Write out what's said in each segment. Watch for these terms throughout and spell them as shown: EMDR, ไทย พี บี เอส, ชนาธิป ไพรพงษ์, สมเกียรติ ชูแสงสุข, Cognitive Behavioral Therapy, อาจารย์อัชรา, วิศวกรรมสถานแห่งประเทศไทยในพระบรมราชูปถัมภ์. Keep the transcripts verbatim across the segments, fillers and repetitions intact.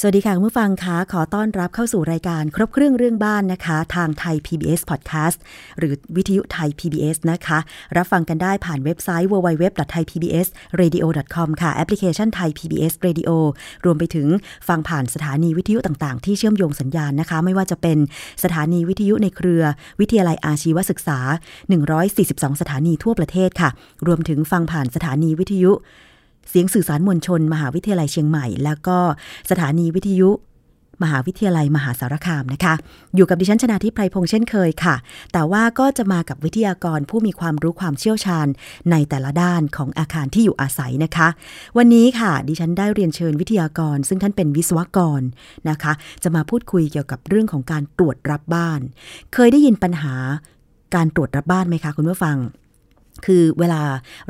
สวัสดีค่ะคุณผู้ฟังคะขอต้อนรับเข้าสู่รายการครบเครื่องเรื่องบ้านนะคะทางไทย พี บี เอส Podcast หรือวิทยุไทย พี บี เอส นะคะรับฟังกันได้ผ่านเว็บไซต์ ดับเบิลยู ดับเบิลยู ดับเบิลยู ดอท ไทย พี บี เอส เรดิโอ ดอท คอม ค่ะแอปพลิเคชันไทย พี บี เอส Radio รวมไปถึงฟังผ่านสถานีวิทยุต่างๆที่เชื่อมโยงสัญญาณนะคะไม่ว่าจะเป็นสถานีวิทยุในเครือวิทยาลัยอาชีวศึกษาหนึ่งร้อยสี่สิบสองสถานีทั่วประเทศค่ะรวมถึงฟังผ่านสถานีวิทยุเสียงสื่อสารมวลชนมหาวิทยาลัยเชียงใหม่แล้วก็สถานีวิทยุมหาวิทยาลัยมหาสารคามนะคะอยู่กับดิฉันชนาธิป ไพรพงษ์เช่นเคยค่ะแต่ว่าก็จะมากับวิทยากรผู้มีความรู้ความเชี่ยวชาญในแต่ละด้านของอาคารที่อยู่อาศัยนะคะวันนี้ค่ะดิฉันได้เรียนเชิญวิทยากรซึ่งท่านเป็นวิศวกรนะคะจะมาพูดคุยเกี่ยวกับเรื่องของการตรวจรับบ้านเคยได้ยินปัญหาการตรวจรับบ้านไหมคะคุณผู้ฟังคือเวลา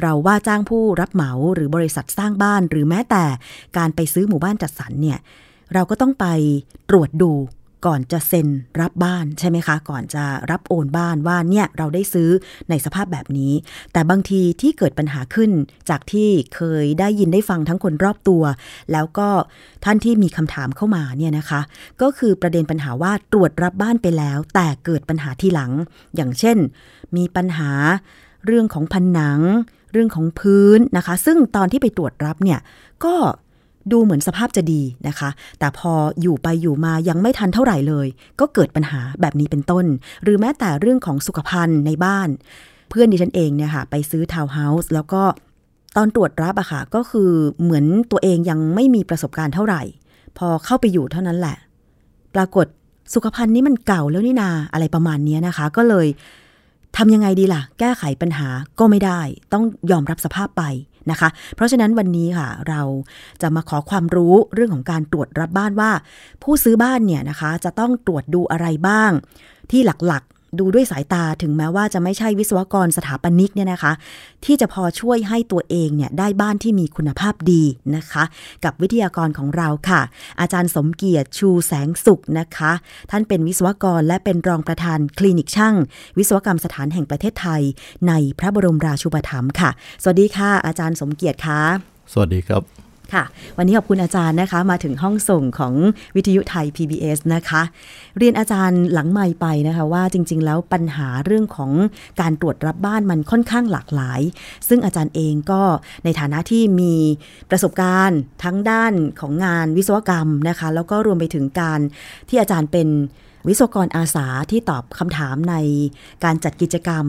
เราว่าจ้างผู้รับเหมาหรือบริษัทสร้างบ้านหรือแม้แต่การไปซื้อหมู่บ้านจัดสรรเนี่ยเราก็ต้องไปตรวจดูก่อนจะเซ็นรับบ้านใช่ไหมคะก่อนจะรับโอนบ้านว่าเนี่ยเราได้ซื้อในสภาพแบบนี้แต่บางทีที่เกิดปัญหาขึ้นจากที่เคยได้ยินได้ฟังทั้งคนรอบตัวแล้วก็ท่านที่มีคำถามเข้ามาเนี่ยนะคะก็คือประเด็นปัญหาว่าตรวจรับบ้านไปแล้วแต่เกิดปัญหาทีหลังอย่างเช่นมีปัญหาเรื่องของผนังเรื่องของพื้นนะคะซึ่งตอนที่ไปตรวจรับเนี่ยก็ดูเหมือนสภาพจะดีนะคะแต่พออยู่ไปอยู่มายังไม่ทันเท่าไหร่เลยก็เกิดปัญหาแบบนี้เป็นต้นหรือแม้แต่เรื่องของสุขภัณฑ์ในบ้านเพื่อนดิฉันเองเนี่ยค่ะไปซื้อทาวน์เฮาส์แล้วก็ตอนตรวจรับอะค่ะก็คือเหมือนตัวเองยังไม่มีประสบการณ์เท่าไหร่พอเข้าไปอยู่เท่านั้นแหละปรากฏสุขภัณฑ์นี้มันเก่าแล้วนี่นาอะไรประมาณนี้นะคะก็เลยทำยังไงดีล่ะแก้ไขปัญหาก็ไม่ได้ต้องยอมรับสภาพไปนะคะเพราะฉะนั้นวันนี้ค่ะเราจะมาขอความรู้เรื่องของการตรวจรับบ้านว่าผู้ซื้อบ้านเนี่ยนะคะจะต้องตรวจดูอะไรบ้างที่หลักๆดูด้วยสายตาถึงแม้ว่าจะไม่ใช่วิศวกรสถาปนิกเนี่ยนะคะที่จะพอช่วยให้ตัวเองเนี่ยได้บ้านที่มีคุณภาพดีนะคะกับวิทยากรของเราค่ะอาจารย์สมเกียรติชูแสงสุขนะคะท่านเป็นวิศวกรและเป็นรองประธานคลินิกช่างวิศวกรรมสถานแห่งประเทศไทยในพระบรมราชูปถัมภ์ค่ะสวัสดีค่ะอาจารย์สมเกียรติค่ะสวัสดีครับค่ะวันนี้ขอบคุณอาจารย์นะคะมาถึงห้องส่งของวิทยุไทย พี บี เอส นะคะเรียนอาจารย์หลังไมค์ไปนะคะว่าจริงๆแล้วปัญหาเรื่องของการตรวจรับบ้านมันค่อนข้างหลากหลายซึ่งอาจารย์เองก็ในฐานะที่มีประสบการณ์ทั้งด้านของงานวิศวกรรมนะคะแล้วก็รวมไปถึงการที่อาจารย์เป็นวิศวกรอาสาที่ตอบคำถามในการจัดกิจกรรม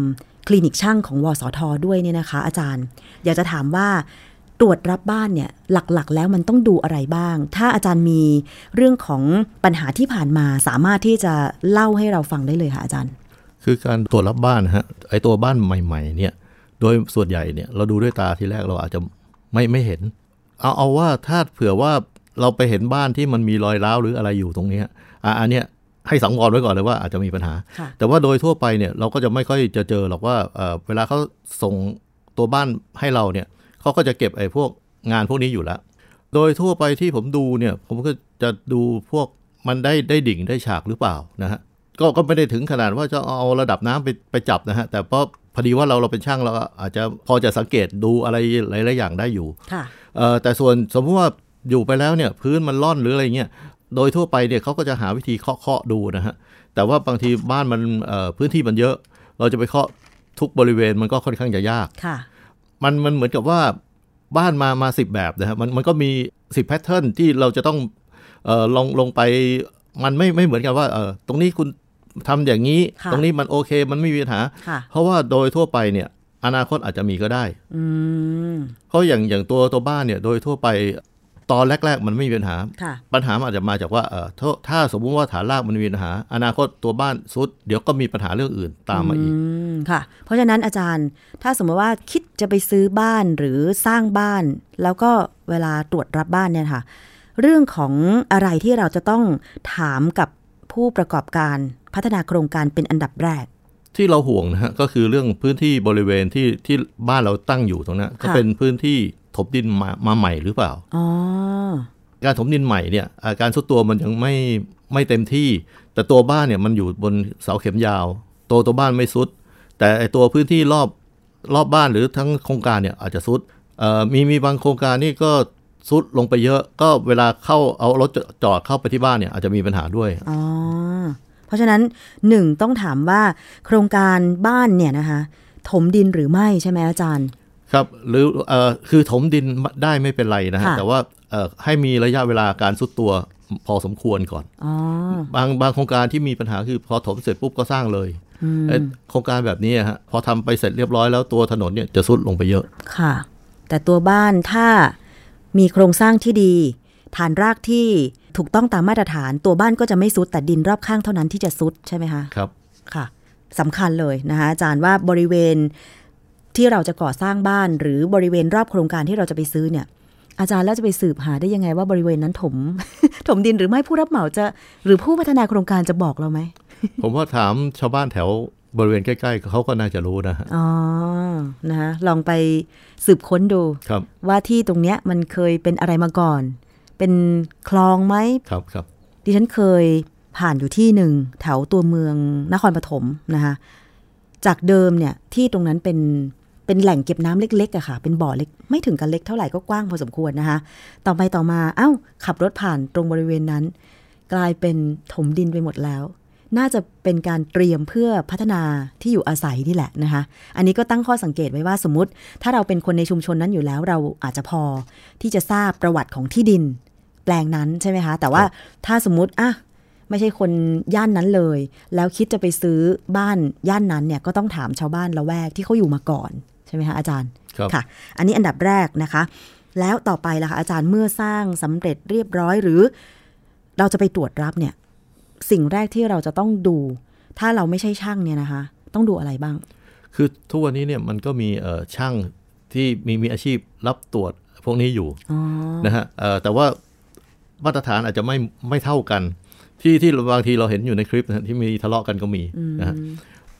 คลินิกช่างของวสท.ด้วยเนี่ยนะคะอาจารย์อยากจะถามว่าตรวจรับบ้านเนี่ยหลักๆแล้วมันต้องดูอะไรบ้างถ้าอาจารย์มีเรื่องของปัญหาที่ผ่านมาสามารถที่จะเล่าให้เราฟังได้เลยค่ะอาจารย์คือการตรวจรับบ้านฮะไอตัวบ้านใหม่ๆเนี่ยโดยส่วนใหญ่เนี่ยเราดูด้วยตาทีแรกเราอาจจะไม่ไม่เห็นเอาเอาว่าถ้าเผื่อว่าเราไปเห็นบ้านที่มันมีรอยร้าวหรืออะไรอยู่ตรงนี้อ่ะอันเนี้ยให้สังวรไว้ก่อนเลยว่าอาจจะมีปัญหาแต่ว่าโดยทั่วไปเนี่ยเราก็จะไม่ค่อยจะเจอหรอกว่าเอ่อเวลาเขาส่งตัวบ้านให้เราเนี่ยเขาก็จะเก็บไอ้พวกงานพวกนี้อยู่แล้วโดยทั่วไปที่ผมดูเนี่ยผมก็จะดูพวกมันได้ได้ดิ่งได้ฉากหรือเปล่านะฮะก็ก็ไม่ได้ถึงขนาดว่าจะเอาระดับน้ำไปไปจับนะฮะแต่เพราะพอดีว่าเราเราเป็นช่างเราอาจจะพอจะสังเกตดูอะไรหลายๆอย่างได้อยู่แต่ส่วนสมมติว่าอยู่ไปแล้วเนี่ยพื้นมันร่อนหรืออะไรเงี้ยโดยทั่วไปเนี่ยเขาก็จะหาวิธีเคาะเคาะดูนะฮะแต่ว่าบางทีบ้านมันพื้นที่มันเยอะเราจะไปเคาะทุกบริเวณมันก็ค่อนข้างจะยากมันมันเหมือนกับว่าบ้านมามาสิบแบบนะฮะมันมันก็มีสิบแพทเทิร์นที่เราจะต้องเอ่อลองลงไปมันไม่ไม่เหมือนกันว่าเออตรงนี้คุณทำอย่างนี้ตรงนี้มันโอเคมันไม่มีปัญหาเพราะว่าโดยทั่วไปเนี่ยอนาคตอาจจะมีก็ได้เพราะอย่างอย่างตัวตัวบ้านเนี่ยโดยทั่วไปตอนแรกๆมันไม่มีปัญหาปัญหาอาจจะมาจากว่าเออถ้าถ้าสมมติว่าฐานรากมันมีปัญหาอนาคตตัวบ้านซุดเดี๋ยวก็มีปัญหาเรื่องอื่นตามมาอีกค่ะเพราะฉะนั้นอาจารย์ถ้าสมมติว่าคิดจะไปซื้อบ้านหรือสร้างบ้านแล้วก็เวลาตรวจรับบ้านเนี่ยค่ะเรื่องของอะไรที่เราจะต้องถามกับผู้ประกอบการพัฒนาโครงการเป็นอันดับแรกที่เราห่วงนะฮะก็คือเรื่องพื้นที่บริเวณที่ที่บ้านเราตั้งอยู่ตรงนั้นก็เป็นพื้นที่ ถมดินมามาใหม่หรือเปล่าการถมดินใหม่เนี่ยการซุดตัวมันยังไม่ไม่เต็มที่แต่ตัวบ้านเนี่ยมันอยู่บนเสาเข็มยาวตัวตัวบ้านไม่ซุดแต่ไอตัวพื้นที่รอบรอบบ้านหรือทั้งโครงการเนี่ยอาจจะซุดมีมีบางโครงการนี่ก็ซุดลงไปเยอะก็เวลาเข้าเอารถจอดเข้าไปที่บ้านเนี่ยอาจจะมีปัญหาด้วยอ๋อเพราะฉะนั้นหนึ่งต้องถามว่าโครงการบ้านเนี่ยนะคะถมดินหรือไม่ใช่ไหมอาจารย์ครับหรือเอ่อคือถมดินได้ไม่เป็นไรนะฮะแต่ว่าเอ่อให้มีระยะเวลาการซุดตัวพอสมควรก่อนบางบางโครงการที่มีปัญหาคือพอถมเสร็จปุ๊บก็สร้างเลยโครงการแบบนี้ฮะพอทำไปเสร็จเรียบร้อยแล้วตัวถนนเนี่ยจะซุดลงไปเยอะค่ะแต่ตัวบ้านถ้ามีโครงสร้างที่ดีฐานรากที่ถูกต้องตามมาตรฐานตัวบ้านก็จะไม่ซุดแต่ดินรอบข้างเท่านั้นที่จะซุดใช่ไหมคะครับค่ะสำคัญเลยนะคะอาจารย์ว่าบริเวณที่เราจะก่อสร้างบ้านหรือบริเวณรอบโครงการที่เราจะไปซื้อเนี่ยอาจารย์แล้วจะไปสืบหาได้ยังไงว่าบริเวณนั้นถม ถมดินหรือไม่ผู้รับเหมาจะหรือผู้พัฒนาโครงการจะบอกเราไหม ผมว่าถามชาวบ้านแถวบริเวณใกล้ๆเขาก็น่าจะรู้นะอ๋อนะคะลองไปสืบค้นดูว่าที่ตรงเนี้ยมันเคยเป็นอะไรมาก่อนเป็นคลองไหมครับครับดิฉันเคยผ่านอยู่ที่หนึ่งแถวตัวเมืองนครปฐมนะคะจากเดิมเนี่ยที่ตรงนั้นเป็นเป็นแหล่งเก็บน้ำเล็กๆอะค่ะเป็นบ่อเล็กไม่ถึงกันเล็กเท่าไหร่ก็กว้างพอสมควรนะคะต่อไปต่อมาเอ้าขับรถผ่านตรงบริเวณนั้นกลายเป็นถมดินไปหมดแล้วน่าจะเป็นการเตรียมเพื่อพัฒนาที่อยู่อาศัยนี่แหละนะคะอันนี้ก็ตั้งข้อสังเกตไว้ว่าสมมติถ้าเราเป็นคนในชุมชนนั้นอยู่แล้วเราอาจจะพอที่จะทราบประวัติของที่ดินแปลงนั้นใช่ไหมคะแต่ว่าถ้าสมมติอ่ะไม่ใช่คนย่านนั้นเลยแล้วคิดจะไปซื้อบ้านย่านนั้นเนี่ยก็ต้องถามชาวบ้านละแวกที่เขาอยู่มาก่อนใช่ไหมคะอาจารย์ค่ะอันนี้อันดับแรกนะคะแล้วต่อไปล่ะคะอาจารย์เมื่อสร้างสำเร็จเรียบร้อยหรือเราจะไปตรวจรับเนี่ยสิ่งแรกที่เราจะต้องดูถ้าเราไม่ใช่ช่างเนี่ยนะคะต้องดูอะไรบ้างคือทุกวันนี้เนี่ยมันก็มีช่างที่มีมีอาชีพรับตรวจพวกนี้อยู่นะฮะแต่ว่ามาตรฐานอาจจะไม่ไม่เท่ากันที่ที่บางทีเราเห็นอยู่ในคลิปนะที่มีทะเลาะกันก็มีนะฮะ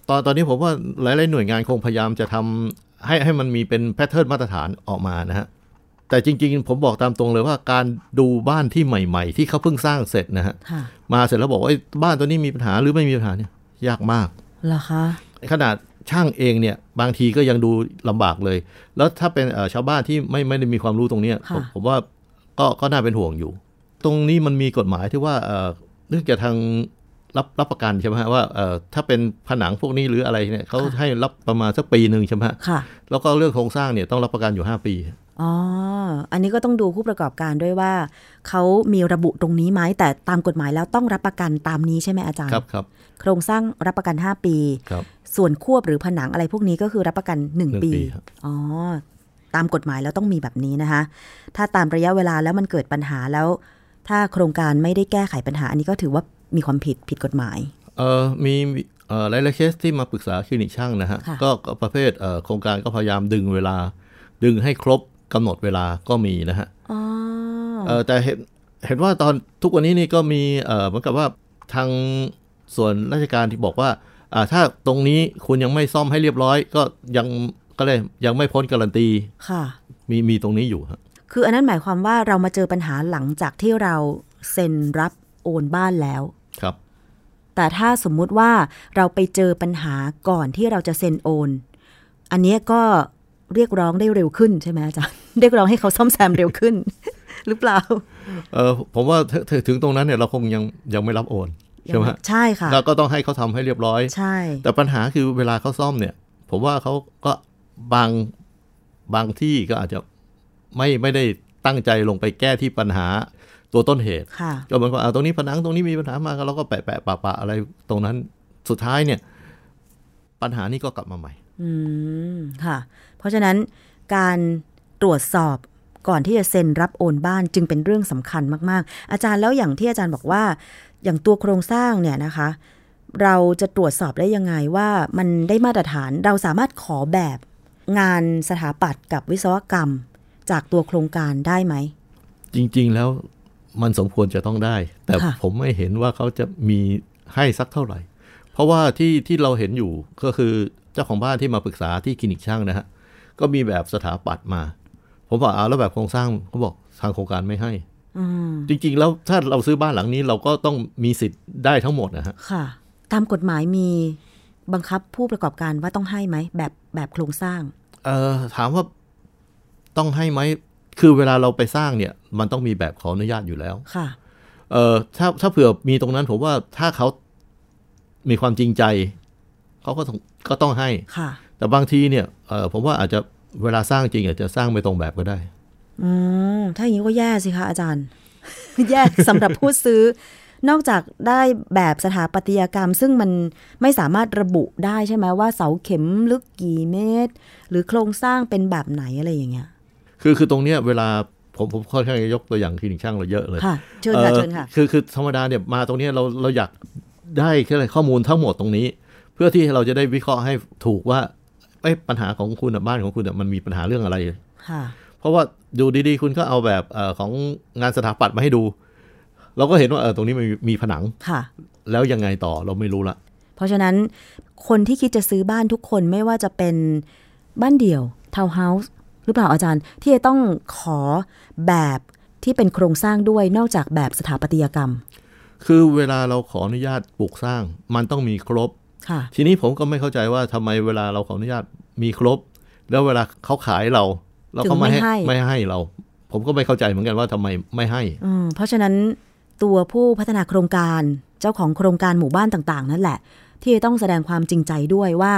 ตอนตอนนี้ผมว่าหลายๆหน่วยงานคงพยายามจะทำให้ให้มันมีเป็นแพทเทิร์นมาตรฐานออกมานะฮะแต่จริงๆผมบอกตามตรงเลยว่าการดูบ้านที่ใหม่ๆที่เขาเพิ่งสร้างเสร็จนะฮะมาเสร็จแล้วบอกว่าบ้านตัวนี้มีปัญหาหรือไม่มีปัญหาเนี่ยยากมากเหรอคะขนาดช่างเองเนี่ยบางทีก็ยังดูลำบากเลยแล้วถ้าเป็นชาวบ้านที่ไม่ไม่ได้มีความรู้ตรงนี้ผมผมว่าก็ก็น่าเป็นห่วงอยู่ตรงนี้มันมีกฎหมายที่ว่าเนื่องจากทางรับรับประกันใช่ไหมฮะว่าถ้าเป็นผนังพวกนี้หรืออะไรเนี่ยเขาให้รับประมาณสักปีหนึ่งใช่ไหมฮะแล้วก็เรื่องโครงสร้างเนี่ยต้องรับประกันอยู่ห้าปีอ๋ออันนี้ก็ต้องดูผู้ประกอบการด้วยว่าเขามีระบุตรงนี้ไหมแต่ตามกฎหมายแล้วต้องรับประกันตามนี้ใช่ไหมอาจารย์ครับครับโครงสร้างรับประกันห้าปีส่วนควบหรือผนังอะไรพวกนี้ก็คือรับประกันหนึ่งปีอ๋อตามกฎหมายแล้วต้องมีแบบนี้นะคะถ้าตามระยะเวลาแล้วมันเกิดปัญหาแล้วถ้าโครงการไม่ได้แก้ไขปัญหาอันนี้ก็ถือว่ามีความผิดผิดกฎหมายเอ่อมีเอ่อหลายๆเคสที่มาปรึกษาคลินิกช่างนะฮะก็ประเภทเอ่อโครงการก็พยายามดึงเวลาดึงให้ครบกำหนดเวลาก็มีนะฮะอ๋อเอ่อแต่เห็นเห็นว่าตอนทุกวันนี้นี่ก็มีเอ่อเหมือนกับว่าทางส่วนราชการที่บอกว่าอ่าถ้าตรงนี้คุณยังไม่ซ่อมให้เรียบร้อยก็ยังก็เลยยังไม่พ้นการันตีค่ะมีมีตรงนี้อยู่ฮะคืออันนั้นหมายความว่าเรามาเจอปัญหาหลังจากที่เราเซ็นรับโอนบ้านแล้วครับแต่ถ้าสมมุติว่าเราไปเจอปัญหาก่อนที่เราจะเซ็นโอนอันนี้ก็เรียกร้องได้เร็วขึ้นใช่ไหมอาจารย์เรียกร้องให้เขาซ่อมแซมเร็วขึ้นหรือเปล่าเออผมว่าถึงตรงนั้นเนี่ยเราคงยังยังไม่รับโอนใช่ไหมใช่ค่ะเราก็ต้องให้เขาทำให้เรียบร้อยใช่แต่ปัญหาคือเวลาเขาซ่อมเนี่ยผมว่าเขาก็บางบางที่ก็อาจจะไม่ไม่ได้ตั้งใจลงไปแก้ที่ปัญหาตัวต้นเหตุก็เหมือนกับเอาตรงนี้ผนังตรงนี้มีปัญหามาแล้วก็แปะแปะปะปะอะไรตรงนั้นสุดท้ายเนี่ยปัญหานี้ก็กลับมาใหม่อืมค่ะเพราะฉะนั้นการตรวจสอบก่อนที่จะเซ็นรับโอนบ้านจึงเป็นเรื่องสำคัญมากๆอาจารย์แล้วอย่างที่อาจารย์บอกว่าอย่างตัวโครงสร้างเนี่ยนะคะเราจะตรวจสอบได้ยังไงว่ามันได้มาตรฐานเราสามารถขอแบบงานสถาปัตย์กับวิศวกรรมจากตัวโครงการได้ไหมจริงๆแล้วมันสมควรจะต้องได้แต่ผมไม่เห็นว่าเขาจะมีให้สักเท่าไหร่เพราะว่าที่ที่เราเห็นอยู่ก็คือเจ้าของบ้านที่มาปรึกษาที่คลินิกช่างนะฮะก็มีแบบสถาปัตย์มาผม ผมบอกเอาแล้วแบบโครงสร้างเขาบอกทางโครงการไม่ให้จริงๆแล้วถ้าเราซื้อบ้านหลังนี้เราก็ต้องมีสิทธิ์ได้ทั้งหมดนะฮะค่ะตามกฎหมายมีบังคับผู้ประกอบการว่าต้องให้ไหมแบบแบบโครงสร้างเอ่อถามว่าต้องให้ไหมคือเวลาเราไปสร้างเนี่ยมันต้องมีแบบขออนุญาตอยู่แล้วค่ะเอ่อถ้าถ้าเผื่อมีตรงนั้นผมว่าถ้าเขามีความจริงใจเขาก็ต้องก็ต้องให้ค่ะแต่บางทีเนี่ยเอ่อผมว่าอาจจะเวลาสร้างจริงอาจจะสร้างไม่ตรงแบบก็ได้อืมถ้าอย่างนี้ก็แย่สิคะอาจารย์ แย่สำหรับผู้ซื้อนอกจากได้แบบสถาปัตยกรรมซึ่งมันไม่สามารถระบุได้ใช่ไหมว่าเสาเข็มลึกกี่เมตรหรือโครงสร้างเป็นแบบไหนอะไรอย่างเงี้ยคือคือตรงเนี้ยเวลาผมผมค่อนข้างจะยกตัวอย่างคลินิกช่างเราเยอะเลยค่ะเชิญค่ะเชิญค่ะคือคือธรรมดาเนี่ยมาตรงนี้เราเราอยากได้อะไรข้อมูลทั้งหมดตรงนี้เพื่อที่เราจะได้วิเคราะห์ให้ถูกว่าไอ้ปัญหาของคุณบ้านของคุณมันมีปัญหาเรื่องอะไรค่ะเพราะว่าดูดีๆคุณก็เอาแบบของงานสถาปัตย์มาให้ดูเราก็เห็นว่าเออตรงนี้มันมีผนังค่ะแล้วยังไงต่อเราไม่รู้ละเพราะฉะนั้นคนที่คิดจะซื้อบ้านทุกคนไม่ว่าจะเป็นบ้านเดี่ยวทาวน์เฮาส์หรือเปล่าอาจารย์ที่จะต้องขอแบบที่เป็นโครงสร้างด้วยนอกจากแบบสถาปัตยกรรมคือเวลาเราขออนุญาตปลูกสร้างมันต้องมีครบค่ะทีนี้ผมก็ไม่เข้าใจว่าทำไมเวลาเราขออนุญาตมีครบแล้วเวลาเขาขายเราแล้วเขาไม่ให้ไม่ให้เราผมก็ไม่เข้าใจเหมือนกันว่าทำไมไม่ให้อืมเพราะฉะนั้นตัวผู้พัฒนาโครงการเจ้าของโครงการหมู่บ้านต่างๆนั่นแหละที่จะต้องแสดงความจริงใจด้วยว่า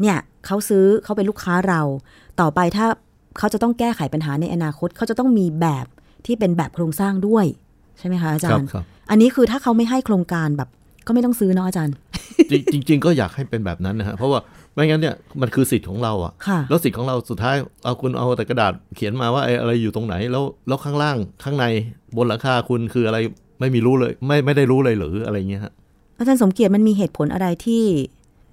เนี่ยเขาซื้อเขาเป็นลูกค้าเราต่อไปถ้าเขาจะต้องแก้ไขปัญหาในอนาคตเขาจะต้องมีแบบที่เป็นแบบโครงสร้างด้วยใช่ไหมคะอาจารย์อันนี้คือถ้าเขาไม่ให้โครงการแบบก็ไม่ต้องซื้อเนาะอาจารย์จริงๆก็อยากให้เป็นแบบนั้นนะฮะเพราะว่าไม่งั้นเนี่ยมันคือสิทธิ์ของเราอะแล้วสิทธิ์ของเราสุดท้ายเอาคุณเอาแต่กระดาษเขียนมาว่าอะไรอยู่ตรงไหนแล้วแล้วข้างล่างข้างในบนหลังคาคุณคืออะไรไม่มีรู้เลยไม่ไม่ได้รู้เลยหรืออะไรเงี้ยฮะอาจารย์สมเกียรติมันมีเหตุผลอะไรที่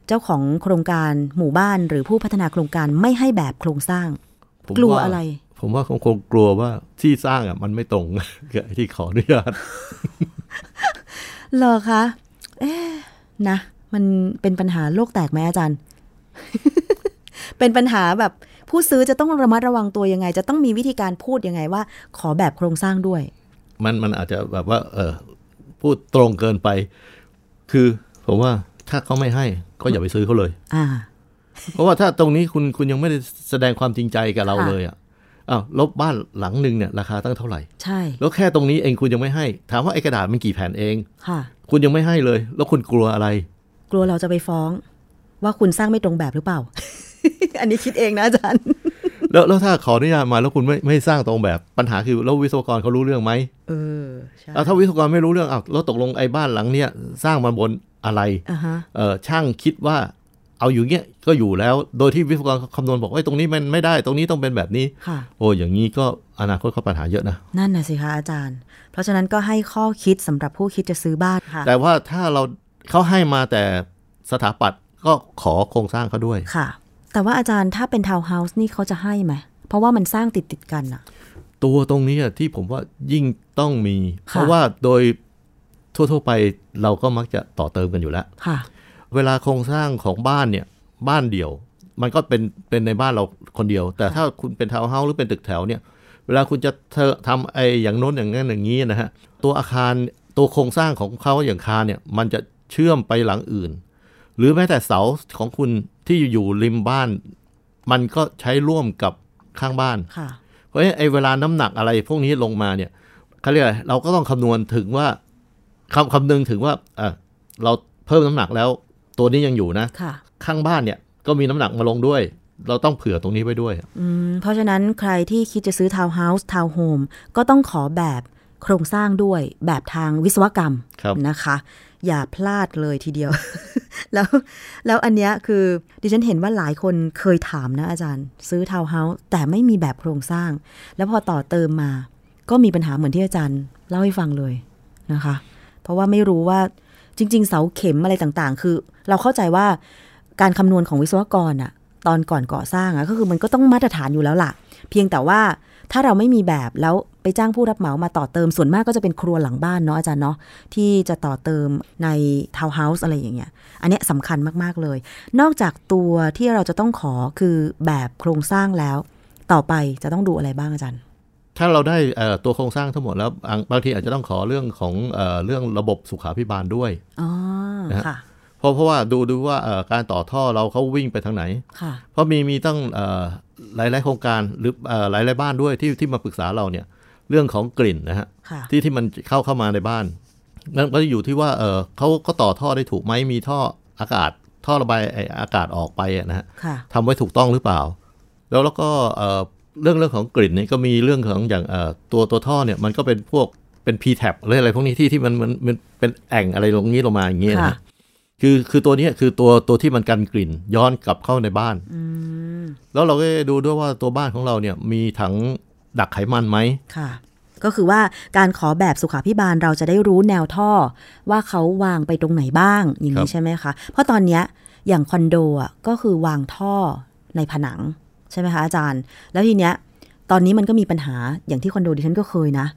เจ้าของโครงการหมู่บ้านหรือผู้พัฒนาโครงการไม่ให้แบบโครงสร้างกลัวอะไรผมว่าคงกลัวว่าที่สร้างอ่ะมันไม่ตรงกับที่ขออนุญาตเหรอคะเอ๊ะนะมันเป็นปัญหาโลกแตกไหมอาจารย์เป็นปัญหาแบบผู้ซื้อจะต้องระมัดระวังตัวยังไงจะต้องมีวิธีการพูดยังไงว่าขอแบบโครงสร้างด้วยมันมันอาจจะแบบว่าเออพูดตรงเกินไปคือผมว่าถ้าเขาไม่ให้ก็อย่าไปซื้อเขาเลยอ่าเพราะว่าถ้าตรงนี้คุณคุณยังไม่ได้แสดงความจริงใจกับเราเลยอ่ะอ้าวลบบ้านหลังนึงเนี่ยราคาตั้งเท่าไหร่ใช่แล้วแค่ตรงนี้เองคุณยังไม่ให้ถามว่าไอ้กระดาษมันกี่แผ่นเองค่ะคุณยังไม่ให้เลยแล้วคุณกลัวอะไรกลัวเราจะไปฟ้องว่าคุณสร้างไม่ตรงแบบหรือเปล่า อันนี้คิดเองนะอาจารย์ แล้วแล้วถ้าขออนุญาตมาแล้วคุณไม่ไม่สร้างตรงแบบปัญหาคือแล้ววิศวกรเขารู้เรื่องไหมเออใช่ถ้าวิศวกรไม่รู้เรื่องอ้าวแล้วตกลงไอ้บ้านหลังเนี้ยสร้างมาบนอะไร uh-huh. เออช่างคิดว่าเอาอยู่เงี้ยก็อยู่แล้วโดยที่วิศวกรคำนวณบอกว่าตรงนี้มันไม่ได้ตรงนี้ต้องเป็นแบบนี้โอ้อย่างนี้ก็อนาคตเขาปัญหาเยอะนะนั่นน่ะสิคะอาจารย์เพราะฉะนั้นก็ให้ข้อคิดสำหรับผู้คิดจะซื้อบ้านค่ะแต่ว่าถ้าเราเขาให้มาแต่สถาปัตย์ก็ขอโครงสร้างเขาด้วยค่ะแต่ว่าอาจารย์ถ้าเป็นทาวน์เฮาส์นี่เขาจะให้ไหมเพราะว่ามันสร้างติดติดกันอะตัวตรงนี้ที่ผมว่ายิ่งต้องมีเพราะว่าโดยทั่วๆไปเราก็มักจะต่อเติมกันอยู่แล้วค่ะเวลาโครงสร้างของบ้านเนี่ยบ้านเดี่ยวมันก็เป็นเป็นในบ้านเราคนเดียวแต่ถ้าคุณเป็นทาวน์เฮ้าส์หรือเป็นตึกแถวเนี่ยเวลาคุณจะเธอทำไอ้อย่างโน้นอย่างนั้นอย่างนี้นะฮะตัวอาคารตัวโครงสร้างของเขาอย่างคานเนี่ยมันจะเชื่อมไปหลังอื่นหรือแม้แต่เสาของคุณที่อยู่ริมบ้านมันก็ใช้ร่วมกับข้างบ้านเพราะฉะนั้นไอ้เวลาน้ำหนักอะไรพวกนี้ลงมาเนี่ยเขาเรียกอะไรเราก็ต้องคำนวณถึงว่าคำคำนึงถึงว่าอ่ะเราเพิ่มน้ำหนักแล้วตัวนี้ยังอยู่นะข้างบ้านเนี่ยก็มีน้ำหนักมาลงด้วยเราต้องเผื่อตรงนี้ไว้ด้วยอืมเพราะฉะนั้นใครที่คิดจะซื้อทาวน์เฮาส์ทาวน์โฮมก็ต้องขอแบบโครงสร้างด้วยแบบทางวิศวกรรมนะคะอย่าพลาดเลยทีเดียว แล้วแล้วอันเนี้ยคือดิฉันเห็นว่าหลายคนเคยถามนะอาจารย์ซื้อทาวน์เฮาส์แต่ไม่มีแบบโครงสร้างแล้วพอต่อเติมมาก็มีปัญหาเหมือนที่อาจารย์เล่าให้ฟังเลยนะคะเพราะว่าไม่รู้ว่าจริงๆเสาเข็มอะไรต่างๆคือเราเข้าใจว่าการคำนวณของวิศวกรอะตอนก่อนก่อสร้างอะก็คือมันก็ต้องมาตรฐานอยู่แล้วล่ะเพียงแต่ว่าถ้าเราไม่มีแบบแล้วไปจ้างผู้รับเหมามาต่อเติมส่วนมากก็จะเป็นครัวหลังบ้านเนาะอาจารย์เนาะที่จะต่อเติมในทาวน์เฮาส์อะไรอย่างเงี้ยอันเนี้ยสำคัญมากๆเลยนอกจากตัวที่เราจะต้องขอคือแบบโครงสร้างแล้ว ต่อไปจะต้องดูอะไรบ้างอาจารย์ถ้าเราได้ตัวโครงสร้างทั้งหมดแล้วบางทีอาจจะต้องขอเรื่องของเรื่องระบบสุขาภิบาลด้วยอ๋อค่ะเพราะเพราะว่าดูดูว่าการต่อท่อเราเขาวิ่งไปทางไหนค่ะเพราะมีมีตั้งหลายๆโครงการหรือหลายๆบ้านด้วยที่ที่มาปรึกษาเราเนี่ยเรื่องของกลิ่นนะฮะที่ที่มันเข้าเข้ามาในบ้านนั่นก็อยู่ที่ว่าเขาก็ต่อท่อได้ถูกไหมมีท่ออากาศท่อระบายอากาศออกไปนะฮะทำไว้ถูกต้องหรือเปล่าแล้วแล้วก็เรื่องเรื่องของกลิ่นนี่ก็มีเรื่องของอย่างตัวตัวท่อเนี่ยมันก็เป็นพวกเป็น พี แท็บ หรืออะไรพวกนี้ที่ที่มันมันเป็นแอ่งอะไรลงนี้ลงมาอย่างเงี้ยนะคือคือตัวนี้คือตัวตัวที่มันกันกลิ่นย้อนกลับเข้าในบ้านแล้วเราก็ดูด้วยว่าตัวบ้านของเราเนี่ยมีถังดักไขมันไหมค่ะก็คือว่าการขอแบบสุขาภิบาลเราจะได้รู้แนวท่อว่าเขาวางไปตรงไหนบ้างอย่างนี้ใช่ไหมคะเพราะตอนเนี้ยอย่างคอนโดอ่ะก็คือวางท่อในผนังใช่ไหมคะอาจารย์แล้วทีเนี้ยตอนนี้มันก็มีปัญหาอย่างที่คอนโดดิฉันก็เคยนะ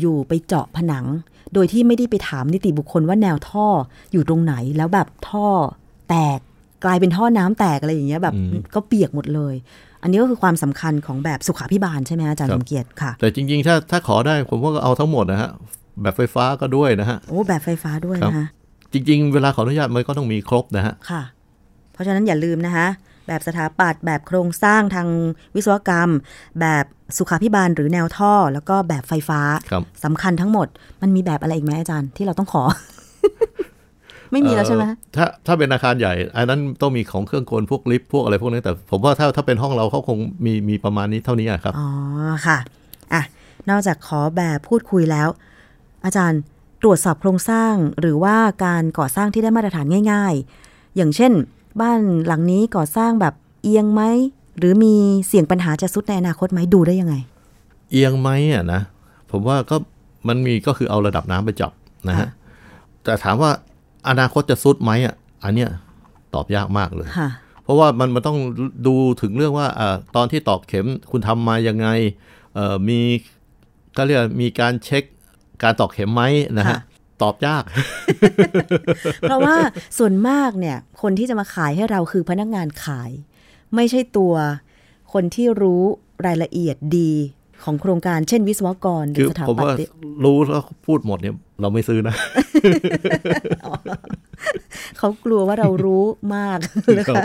อยู่ๆไปเจาะผนังโดยที่ไม่ได้ไปถามนิติบุคคลว่าแนวท่ออยู่ตรงไหนแล้วแบบท่อแตกกลายเป็นท่อน้ำแตกอะไรอย่างเงี้ยแบบก็เปียกหมดเลยอันนี้ก็คือความสำคัญของแบบสุขาภิบาลใช่ไหมอาจารย์สมเกียรติค่ะแต่จริงๆถ้าถ้าขอได้ผมก็เอาทั้งหมดนะฮะแบบไฟฟ้าก็ด้วยนะฮะโอ้แบบไฟฟ้าด้วยนะคะจริงๆเวลาขออนุญาตมันก็ต้องมีครบนะฮะค่ะเพราะฉะนั้นอย่าลืมนะคะแบบสถาปัตย์แบบโครงสร้างทางวิศวกรรมแบบสุขาภิบาลหรือแนวท่อแล้วก็แบบไฟฟ้าสำคัญทั้งหมดมันมีแบบอะไรอีกไหมอาจารย์ที่เราต้องขอ ไม่มีแล้วใช่ไหมถ้าถ้าเป็นอาคารใหญ่อันนั้นต้องมีของเครื่องกลพวกลิฟต์พวกอะไรพวกนี้แต่ผมว่าถ้าถ้าเป็นห้องเราเขาคงมีมีประมาณนี้เท่านี้ครับอ๋อค่ะอ่ะนอกจากขอแบบพูดคุยแล้วอาจารย์ตรวจสอบโครงสร้างหรือว่าการก่อสร้างที่ได้มาตรฐานง่ายๆอย่างเช่นบ้านหลังนี้ก่อสร้างแบบเอียงไหมหรือมีเสี่ยงปัญหาจะซุดในอนาคตไหมดูได้ยังไงเอียงไหมอ่ะนะผมว่าก็มันมีก็คือเอาระดับน้ำไปจับนะฮะแต่ถามว่าอนาคตจะซุดไหมอ่ะอันเนี้ยตอบยากมากเลยเพราะว่ามันมันต้องดูถึงเรื่องว่าอ่าตอนที่ตอกเข็มคุณทำมายังไงเอ่อมีก็เรียกมีการเช็คการตอกเข็มไหมนะฮะตอบยาก เพราะว่าส่วนมากเนี่ยคนที่จะมาขายให้เราคือพนักงานขายไม่ใช่ตัวคนที่รู้รายละเอียดดีของโครงการเช่นวิศวกรหรือสถาปัตย์รู้แล้วพูดหมดเนี่ยเราไม่ซื้อนะ เขากลัวว่าเรารู้มากนะคะ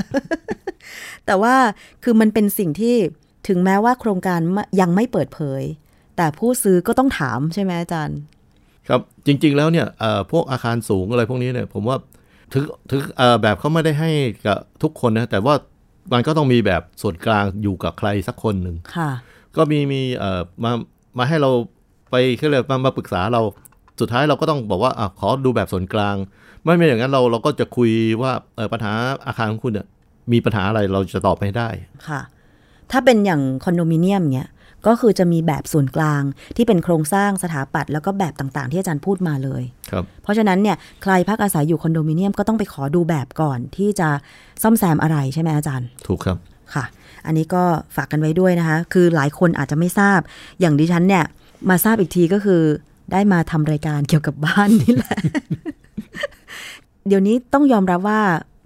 แต่ว่าคือมันเป็นสิ่งที่ถึงแม้ว่าโครงการยังไม่เปิดเผยแต่ผู้ซื้อก็ต้องถามใช่ไหมอาจารย์ครับจริงๆแล้วเนี่ยพวกอาคารสูงอะไรพวกนี้เนี่ยผมว่าถึงถึงแบบเขาไม่ได้ให้กับทุกคนนะแต่ว่ามันก็ต้องมีแบบส่วนกลางอยู่กับใครสักคนหนึ่งก็มีมีมามาให้เราไปเขาเรียกมามาปรึกษาเราสุดท้ายเราก็ต้องบอกว่าขอดูแบบส่วนกลางไม่ไม่อย่างนั้นเราเราก็จะคุยว่าปัญหาอาคารของคุณเนี่ยมีปัญหาอะไรเราจะตอบไม่ได้ค่ะถ้าเป็นอย่างคอนโดมิเนียมเนี่ยก็คือจะมีแบบส่วนกลางที่เป็นโครงสร้างสถาปัตย์แล้วก็แบบต่างๆที่อาจารย์พูดมาเลยครับเพราะฉะนั้นเนี่ยใครพักอาศัยอยู่คอนโดมิเนียมก็ต้องไปขอดูแบบก่อนที่จะซ่อมแซมอะไรใช่ไหมอาจารย์ถูกครับค่ะอันนี้ก็ฝากกันไว้ด้วยนะคะคือหลายคนอาจจะไม่ทราบอย่างดิฉันเนี่ยมาทราบอีกทีก็คือได้มาทำรายการเกี่ยวกับบ้านนี่แหละ เดี๋ยวนี้ต้องยอมรับว่า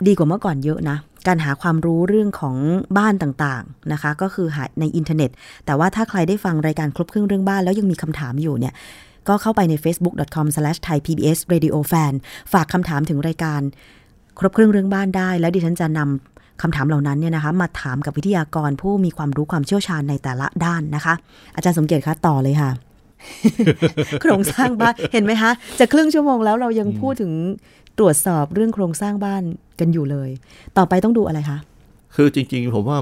ดีกว่าเมื่อก่อนเยอะนะการหาความรู้เรื่องของบ้านต่างๆนะคะก็คือหาในอินเทอร์เน็ตแต่ว่าถ้าใครได้ฟังรายการครบเครื่องเรื่องบ้านแล้วยังมีคำถามอยู่เนี่ยก็เข้าไปใน เฟซบุ๊ก ดอท คอม สแลช ไทย พี บี เอส เรดิโอ แฟน ฝากคำถามถึงรายการครบเครื่องเรื่องบ้านได้แล้วดิฉันจะนำคำถามเหล่านั้นเนี่ยนะคะมาถามกับวิทยากรผู้มีความรู้ความเชี่ยวชาญในแต่ละด้านนะคะอาจารย์สมเกียรติคะต่อเลยค่ะ โครงสร้างบ้านเห็นไหมคะจะครึ่งชั่วโมงแล้วเรายังพูดถึงตรวจสอบเรื่องโครงสร้างบ้านกันอยู่เลยต่อไปต้องดูอะไรคะคือจริงๆผมว่า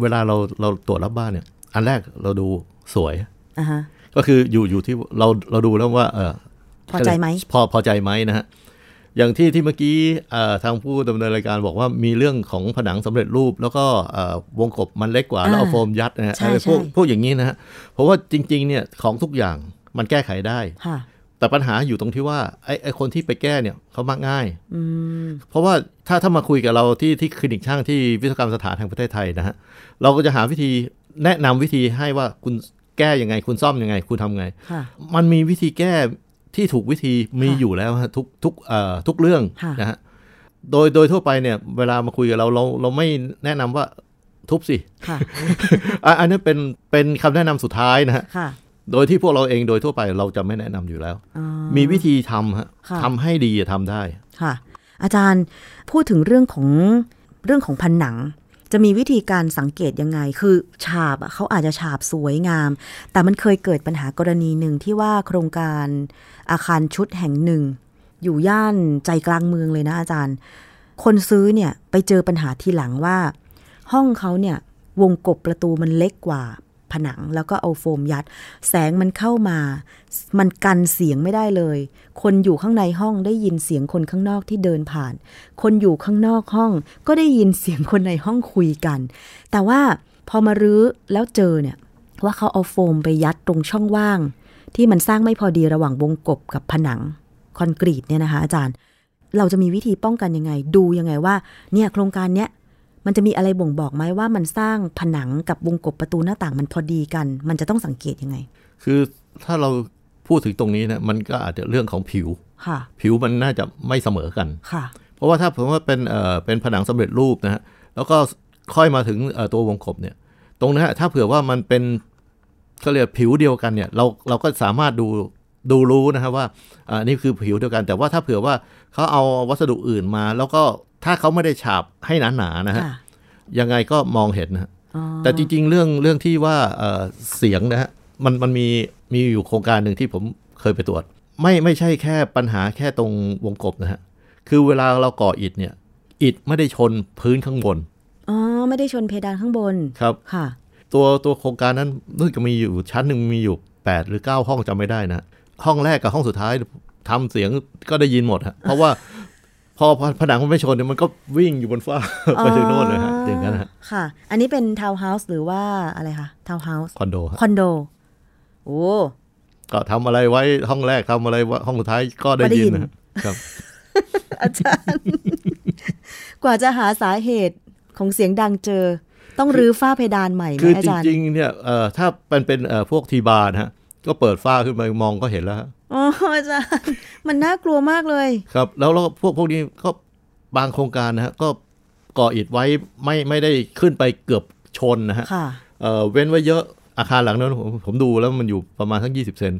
เวลาเราเราตรวจรับบ้านเนี่ยอันแรกเราดูสวย uh-huh. ก็คืออยู่อยู่ที่เราเราดูแล้วว่าเออพอใจไหมพอพอใจไหมนะฮะอย่างที่ที่เมื่อกี้ทางผู้ดำเนินรายการบอกว่ามีเรื่องของผนังสำเร็จรูปแล้วก็วงกบมันเล็กกว่าแล้วเอาโฟมยัดนะฮะพวกพวกอย่างนี้นะฮะเพราะว่าจริงๆเนี่ยของทุกอย่างมันแก้ไขได้แต่ปัญหาอยู่ตรงที่ว่าไอ้ไอ้คนที่ไปแก้เนี่ยเขามักง่ายเพราะว่าถ้าถ้ามาคุยกับเราที่ที่คลินิกช่างที่วิศวกรรมสถานแห่งประเทศไทยนะฮะเราก็จะหาวิธีแนะนำวิธีให้ว่าคุณแก้ยังไงคุณซ่อมยังไงคุณทำไงมันมีวิธีแก้ที่ถูกวิธีมีอยู่แล้วฮะทุกทุกเอ่อทุกเรื่องนะฮะโดยโดยทั่วไปเนี่ยเวลามาคุยกับเราเราเราไม่แนะนำว่า ทุบสิอันนั้นเป็นเป็นคำแนะนำสุดท้ายนะฮะโดยที่พวกเราเองโดยทั่วไปเราจะไม่แนะนำอยู่แล้วมีวิธีทำฮะทำให้ดีจะทำได้ค่ะอาจารย์พูดถึงเรื่องของเรื่องของผนังจะมีวิธีการสังเกตยังไงคือฉาบเขาอาจจะฉาบสวยงามแต่มันเคยเกิดปัญหากรณีหนึ่งที่ว่าโครงการอาคารชุดแห่งหนึ่งอยู่ย่านใจกลางเมืองเลยนะอาจารย์คนซื้อเนี่ยไปเจอปัญหาทีหลังว่าห้องเขาเนี่ยวงกบประตูมันเล็กกว่าผนังแล้วก็เอาโฟมยัดแสงมันเข้ามามันกันเสียงไม่ได้เลยคนอยู่ข้างในห้องได้ยินเสียงคนข้างนอกที่เดินผ่านคนอยู่ข้างนอกห้องก็ได้ยินเสียงคนในห้องคุยกันแต่ว่าพอมารื้อแล้วเจอเนี่ยว่าเขาเอาโฟมไปยัดตรงช่องว่างที่มันสร้างไม่พอดีระหว่างวงกบกับผนังคอนกรีตเนี่ยนะคะอาจารย์เราจะมีวิธีป้องกันยังไงดูยังไงว่าเนี่ยโครงการเนี้ยมันจะมีอะไรบ่งบอกไหมว่ามันสร้างผนังกับวงกบประตูหน้าต่างมันพอดีกันมันจะต้องสังเกตยังไงคือถ้าเราพูดถึงตรงนี้นะมันก็อาจจะเรื่องของผิวผิวมันน่าจะไม่เสมอกันเพราะว่าถ้าผมว่าเป็นเอ่อเป็นผนังสำเร็จรูปนะฮะแล้วก็ค่อยมาถึงตัววงกบเนี่ยตรงนี้ถ้าเผื่อว่ามันเป็นเขาเรียกผิวเดียวกันเนี่ยเราเราก็สามารถดูดูรู้นะครับว่าอ่านี่คือผิวเดียวกันแต่ว่าถ้าเผื่อว่าเขาเอาวัสดุอื่นมาแล้วก็ถ้าเขาไม่ได้ฉาบให้หนาๆนะฮะยังไงก็มองเห็นนะแต่จริงๆเรื่องเรื่องที่ว่าเสียงนะฮะมันมันมีมีอยู่โครงการหนึ่งที่ผมเคยไปตรวจไม่ไม่ใช่แค่ปัญหาแค่ตรงวงกบนะฮะคือเวลาเราก่ออิฐเนี่ยอิฐไม่ได้ชนพื้นข้างบนอ๋อไม่ได้ชนเพดานข้างบนครับค่ะตัวตัวโครงการนั้นนึกจะมีอยู่ชั้นหนึ่งมีอยู่แปดหรือเก้าห้องจำไม่ได้นะห้องแรกกับห้องสุดท้ายทำเสียงก็ได้ยินหมดฮะเพราะว่าพอผนังมันไม่ชนเนี่ยมันก็วิ่งอยู่บนฟ้าไปถึงโน่นเลยฮะอย่างนั้นฮะค่ะอันนี้เป็นทาวน์เฮาส์หรือว่าอะไรคะทาวน์เฮาส์คอนโดคอนโดโอ้ก็ทำอะไรไว้ห้องแรกทำอะไรไว้ห้องสุดท้ายก็ได้ยินนะครับอาจารย์ กว่าจะหาสาเหตุของเสียงดังเจอต้องรื้อฝ้าเพดานใหม่ไหมอาจารย์คือจริงๆเนี่ยเอ่อถ้ามันเป็นเอ่อพวกทีบาร์ฮะก็เปิดฝ้าขึ้นมามองก็เห็นแล้วอ๋ออาจารย์มันน่ากลัวมากเลยครับแล้วแล้วพวกพวกนี้ก็บางโครงการนะฮะก็ก่ออิฐไว้ไม่ไม่ได้ขึ้นไปเกือบชนนะฮะเอ่อเว้นไว้เยอะอาคารหลังนั้นผมผมดูแล้วมันอยู่ประมาณทั้งยี่สิบเซน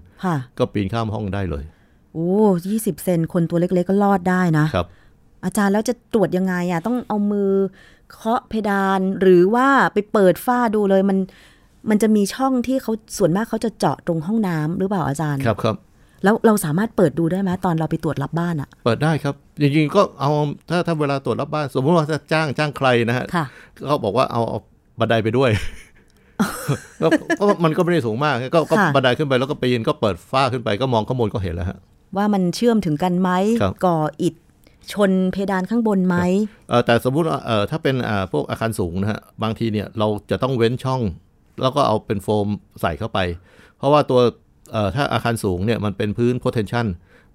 ก็ปีนข้ามห้องได้เลยโอ้ยี่สิบเซนคนตัวเล็กๆก็รอดได้นะครับอาจารย์แล้วจะตรวจยังไงอ่ะต้องเอามือเคาะเพดานหรือว่าไปเปิดฝ้าดูเลยมันมันจะมีช่องที่เขาส่วนมากเขาจะเจาะตรงห้องน้ำหรือเปล่าอาจารย์ครับครับแล้วเราสามารถเปิดดูได้ไหมตอนเราไปตรวจรับบ้านอะเปิดได้ครับจริงๆก็เอาถ้าถ้าเวลาตรวจรับบ้านสมมติว่าจะจ้างจ้างใครนะฮะเขาบอกว่าเอาเอาบันไดไปด้วยก็มันก็ไม่ได้สูงมากก็บันไดขึ้นไปแล้วก็ไปยืนก็เปิดฝ้าขึ้นไปก็มองข้างบนก็เห็นแล้วฮะว่ามันเชื่อมถึงกันไหมก่ออิฐชนเพดานข้างบนไหมแต่สมมติว่าถ้าเป็นพวกอาคารสูงนะฮะบางทีเนี่ยเราจะต้องเว้นช่องแล้วก็เอาเป็นโฟมใส่เข้าไปเพราะว่าตัวถ้าอาคารสูงเนี่ยมันเป็นพื้น protection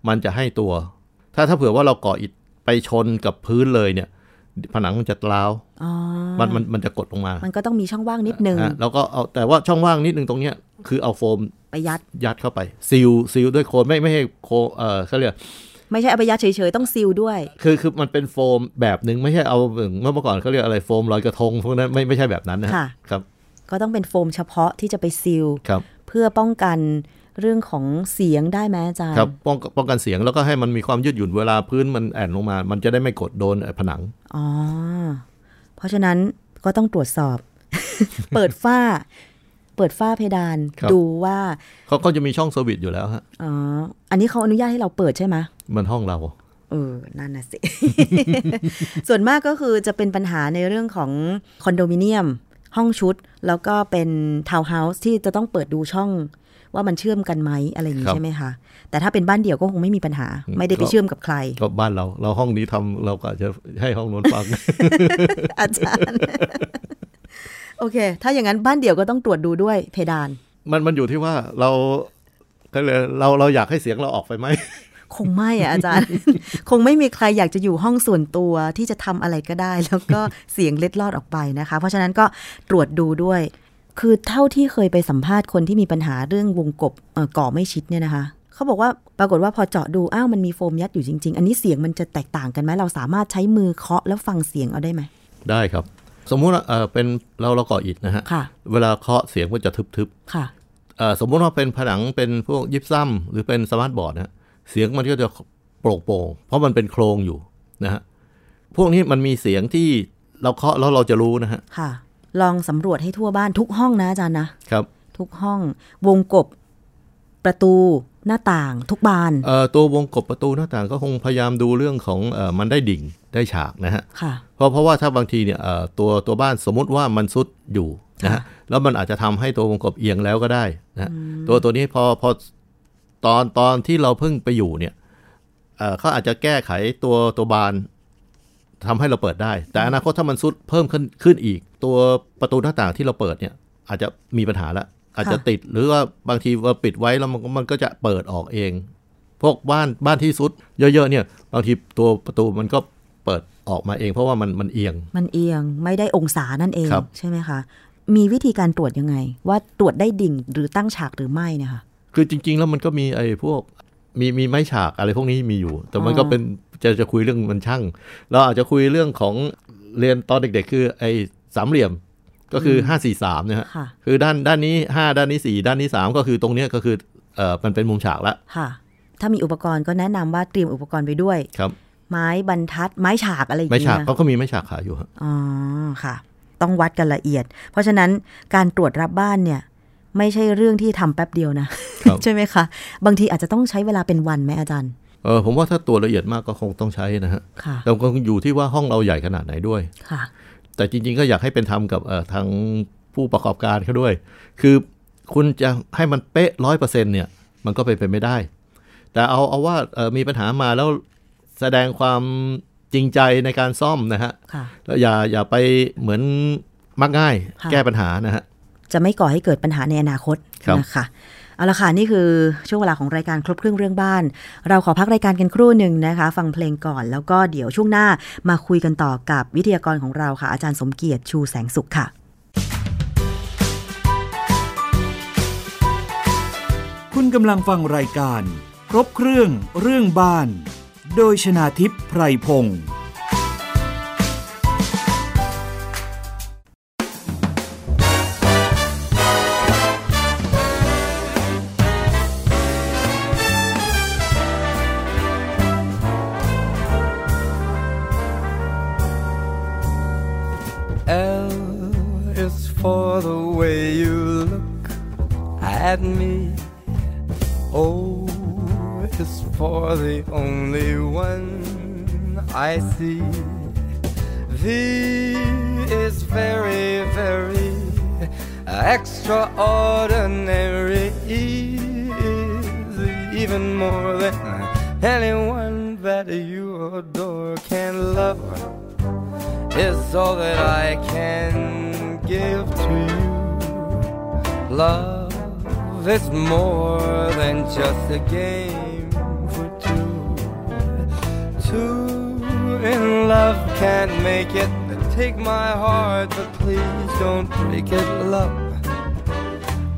มันจะให้ตัวถ้าถ้าเผื่อว่าเราก่ออิฐไปชนกับพื้นเลยเนี่ยผนังมันจะร้าวมันมันมันจะกดลงมามันก็ต้องมีช่องว่างนิดนึงแล้วก็เอาแต่ว่าช่องว่างนิดนึงตรงเนี้ยคือเอาโฟมไปยัดยัดเข้าไปซีลซีลด้วยโคลนไม่ไม่ให้โคลนเอ่อเขาเรียกไม่ใช่เอาไปยัดเฉยๆต้องซีลด้วยคือคือมันเป็นโฟมแบบนึงไม่ใช่เอาเมื่อก่อนเขาเรียกอะไรโฟมลอยกระทงพวกนั้นไม่ไม่ใช่แบบนั้นนะครับก็ต้องเป็นโฟมเฉพาะที่จะไปซีลเพื่อป้องกันเรื่องของเสียงได้ไหมอาจารย์ครับป้องป้องกันเสียงแล้วก็ให้มันมีความยืดหยุ่นเวลาพื้นมันแอ่นลงมามันจะได้ไม่กดโดนผนังอ๋อเพราะฉะนั้นก็ต้องตรวจสอบ เปิดฝ้าเปิดฝ้าเพดานดูว่าเขาก็จะมีช่องเซอร์วิสอยู่แล้วฮะอ๋ออันนี้เขาอนุญาตให้เราเปิดใช่ไหมมันห้องเราเออนั่นน่ะสิ ส่วนมากก็คือจะเป็นปัญหาในเรื่องของคอนโดมิเนียมห้องชุดแล้วก็เป็นทาวน์เฮาส์ที่จะต้องเปิดดูช่องว่ามันเชื่อมกันไหมอะไรอย่างนี้ใช่ไหมคะแต่ถ้าเป็นบ้านเดี่ยวก็คงไม่มีปัญหาไม่ได้ไปเชื่อมกับใครก็บ้านเราเราห้องนี้ทำเราก็จะให้ห้องโน้นฟัง อาจารย์ โอเคถ้าอย่างนั้นบ้านเดี่ยวก็ต้องตรวจดูด้วยเพดานมันมันอยู่ที่ว่าเราเราเราอยากให้เสียงเราออกไปไหม คงไม่อ่ะอาจารย์ คงไม่มีใครอยากจะอยู่ห้องส่วนตัวที่จะทำอะไรก็ได้แล้วก็เสียงเล็ดลอดออกไปนะคะเพราะฉะนั้นก็ตรวจดูด้วยคือเท่าที่เคยไปสัมภาษณ์คนที่มีปัญหาเรื่องวงกบก่อไม่ชิดเนี่ยนะคะเขาบอกว่าปรากฏว่าพอเจาะดูอ้าวมันมีโฟมยัดอยู่จริงๆอันนี้เสียงมันจะแตกต่างกันไหมเราสามารถใช้มือเคาะแล้วฟังเสียงเอาได้ไหมได้ครับ สมมุติว่าเออเป็นเราเราก่ออิฐนะฮะเวลาเคาะเสียงก็จะทึบๆค่ะเออสมมุติว่าเป็นผนังเป็นพวกยิปซัมหรือเป็นสมาร์ทบอร์ดนะเสียงมันก็จะโปร่งโปร่งเพราะมันเป็นโครงอยู่นะฮะพวกนี้มันมีเสียงที่เราเคาะแล้วเราจะรู้นะฮะค่ะลองสำรวจให้ทั่วบ้านทุกห้องนะอาจารย์นะครับทุกห้องวงกบประตูหน้าต่างทุกบานเอ่อตัววงกบประตูหน้าต่างก็คงพยายามดูเรื่องของเอ่อมันได้ดิ่งได้ฉากนะฮะค่ะเพราะเพราะว่าถ้าบางทีเนี่ยเอ่อตัวตัวบ้านสมมติว่ามันซุดอยู่นะฮะแล้วมันอาจจะทำให้ตัววงกบเอียงแล้วก็ได้นะตัวตัวนี้พอพอตอนตอนที่เราเพิ่งไปอยู่เนี่ยเอ่อเขาอาจจะแก้ไขตัวตัวบานทำให้เราเปิดได้แต่อนาคตถ้ามันซุดเพิ่มขึ้นขึ้นอีกตัวประตูหน้าต่างที่เราเปิดเนี่ยอาจจะมีปัญหาละอาจจะติดหรือว่าบางทีเราปิดไว้แล้วมันก็จะเปิดออกเองพวกบ้านบ้านที่ซุดเยอะๆเนี่ยบางทีตัวประตูมันก็เปิดออกมาเองเพราะว่ามันมันเอียงมันเอียงไม่ได้องศานั่นเองใช่ไหมคะมีวิธีการตรวจยังไงว่าตรวจได้ดิ่งหรือตั้งฉากหรือไม่เนี่ยค่ะคือจริงๆแล้วมันก็มีไอ้พวกมีมีไม้ฉากอะไรพวกนี้มีอยู่แต่มันก็เป็นจะจะคุยเรื่องมันช่างเราอาจจะคุยเรื่องของเรียนตอนเด็กๆคือไอ้สามเหลี่ยมก็คือห้า สี่ สามนะฮะคือด้านด้านนี้ห้าด้านนี้สี่ด้านนี้สามก็คือตรงนี้ก็คือเอ่อมันเป็นมุมฉากละค่ะถ้ามีอุปกรณ์ก็แนะนำว่าเตรียมอุปกรณ์ไปด้วยครับไม้บรรทัดไม้ฉากอะไรอย่างเงี้ยไม้ฉากเขาก็มีไม้ฉากขายอยู่ฮะอ๋อค่ะต้องวัดกันละเอียดเพราะฉะนั้นการตรวจรับบ้านเนี่ยไม่ใช่เรื่องที่ทำแป๊บเดียวนะ ใช่ไหมคะบางทีอาจจะต้องใช้เวลาเป็นวันไหมอาจารย์เออผมว่าถ้าตรวจละเอียดมากก็คงต้องใช้นะฮะแต่ก็อยู่ที่ว่าห้องเราใหญ่ขนาดไหนด้วยค่ะแต่จริงๆก็อยากให้เป็นธรรมกับทางผู้ประกอบการเขาด้วยคือคุณจะให้มันเป๊ะ ร้อยเปอร์เซ็นต์ เนี่ยมันก็เป็นไปไม่ได้แต่เอาเอาว่ามีปัญหามาแล้วแสดงความจริงใจในการซ่อมนะฮะแล้วอย่าอย่าไปเหมือนมักง่ายแก้ปัญหานะฮะจะไม่ก่อให้เกิดปัญหาในอนาคตนะคะเอาละค่ะนี่คือช่วงเวลาของรายการครบเครื่องเรื่องบ้านเราขอพักรายการกันครู่หนึ่งนะคะฟังเพลงก่อนแล้วก็เดี๋ยวช่วงหน้ามาคุยกันต่อกับวิทยากรของเราค่ะอาจารย์สมเกียรติชูแสงสุขค่ะคุณกำลังฟังรายการครบเครื่องเรื่องบ้านโดยชนาธิป ไพรพงษ์At me, O is for the only one I see. V is very, very extraordinary. E is even more than anyone that you adore can love. It's all that I can give to you. Love.It's more than just a game for two. Two in love can't make it. Take my heart, but please don't break it. Love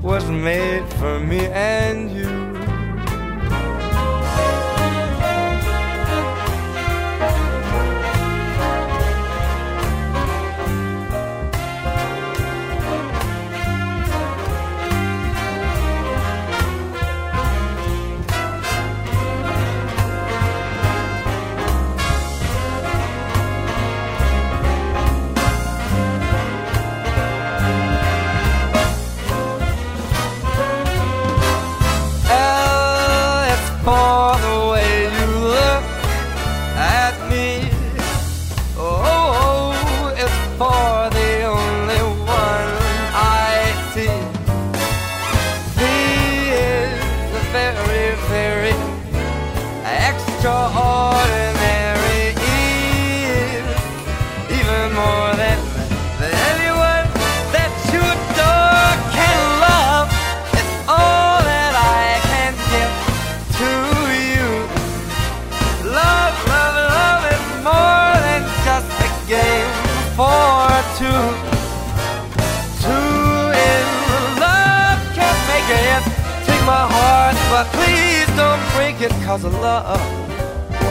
was made for me and you.Please don't break it, cause love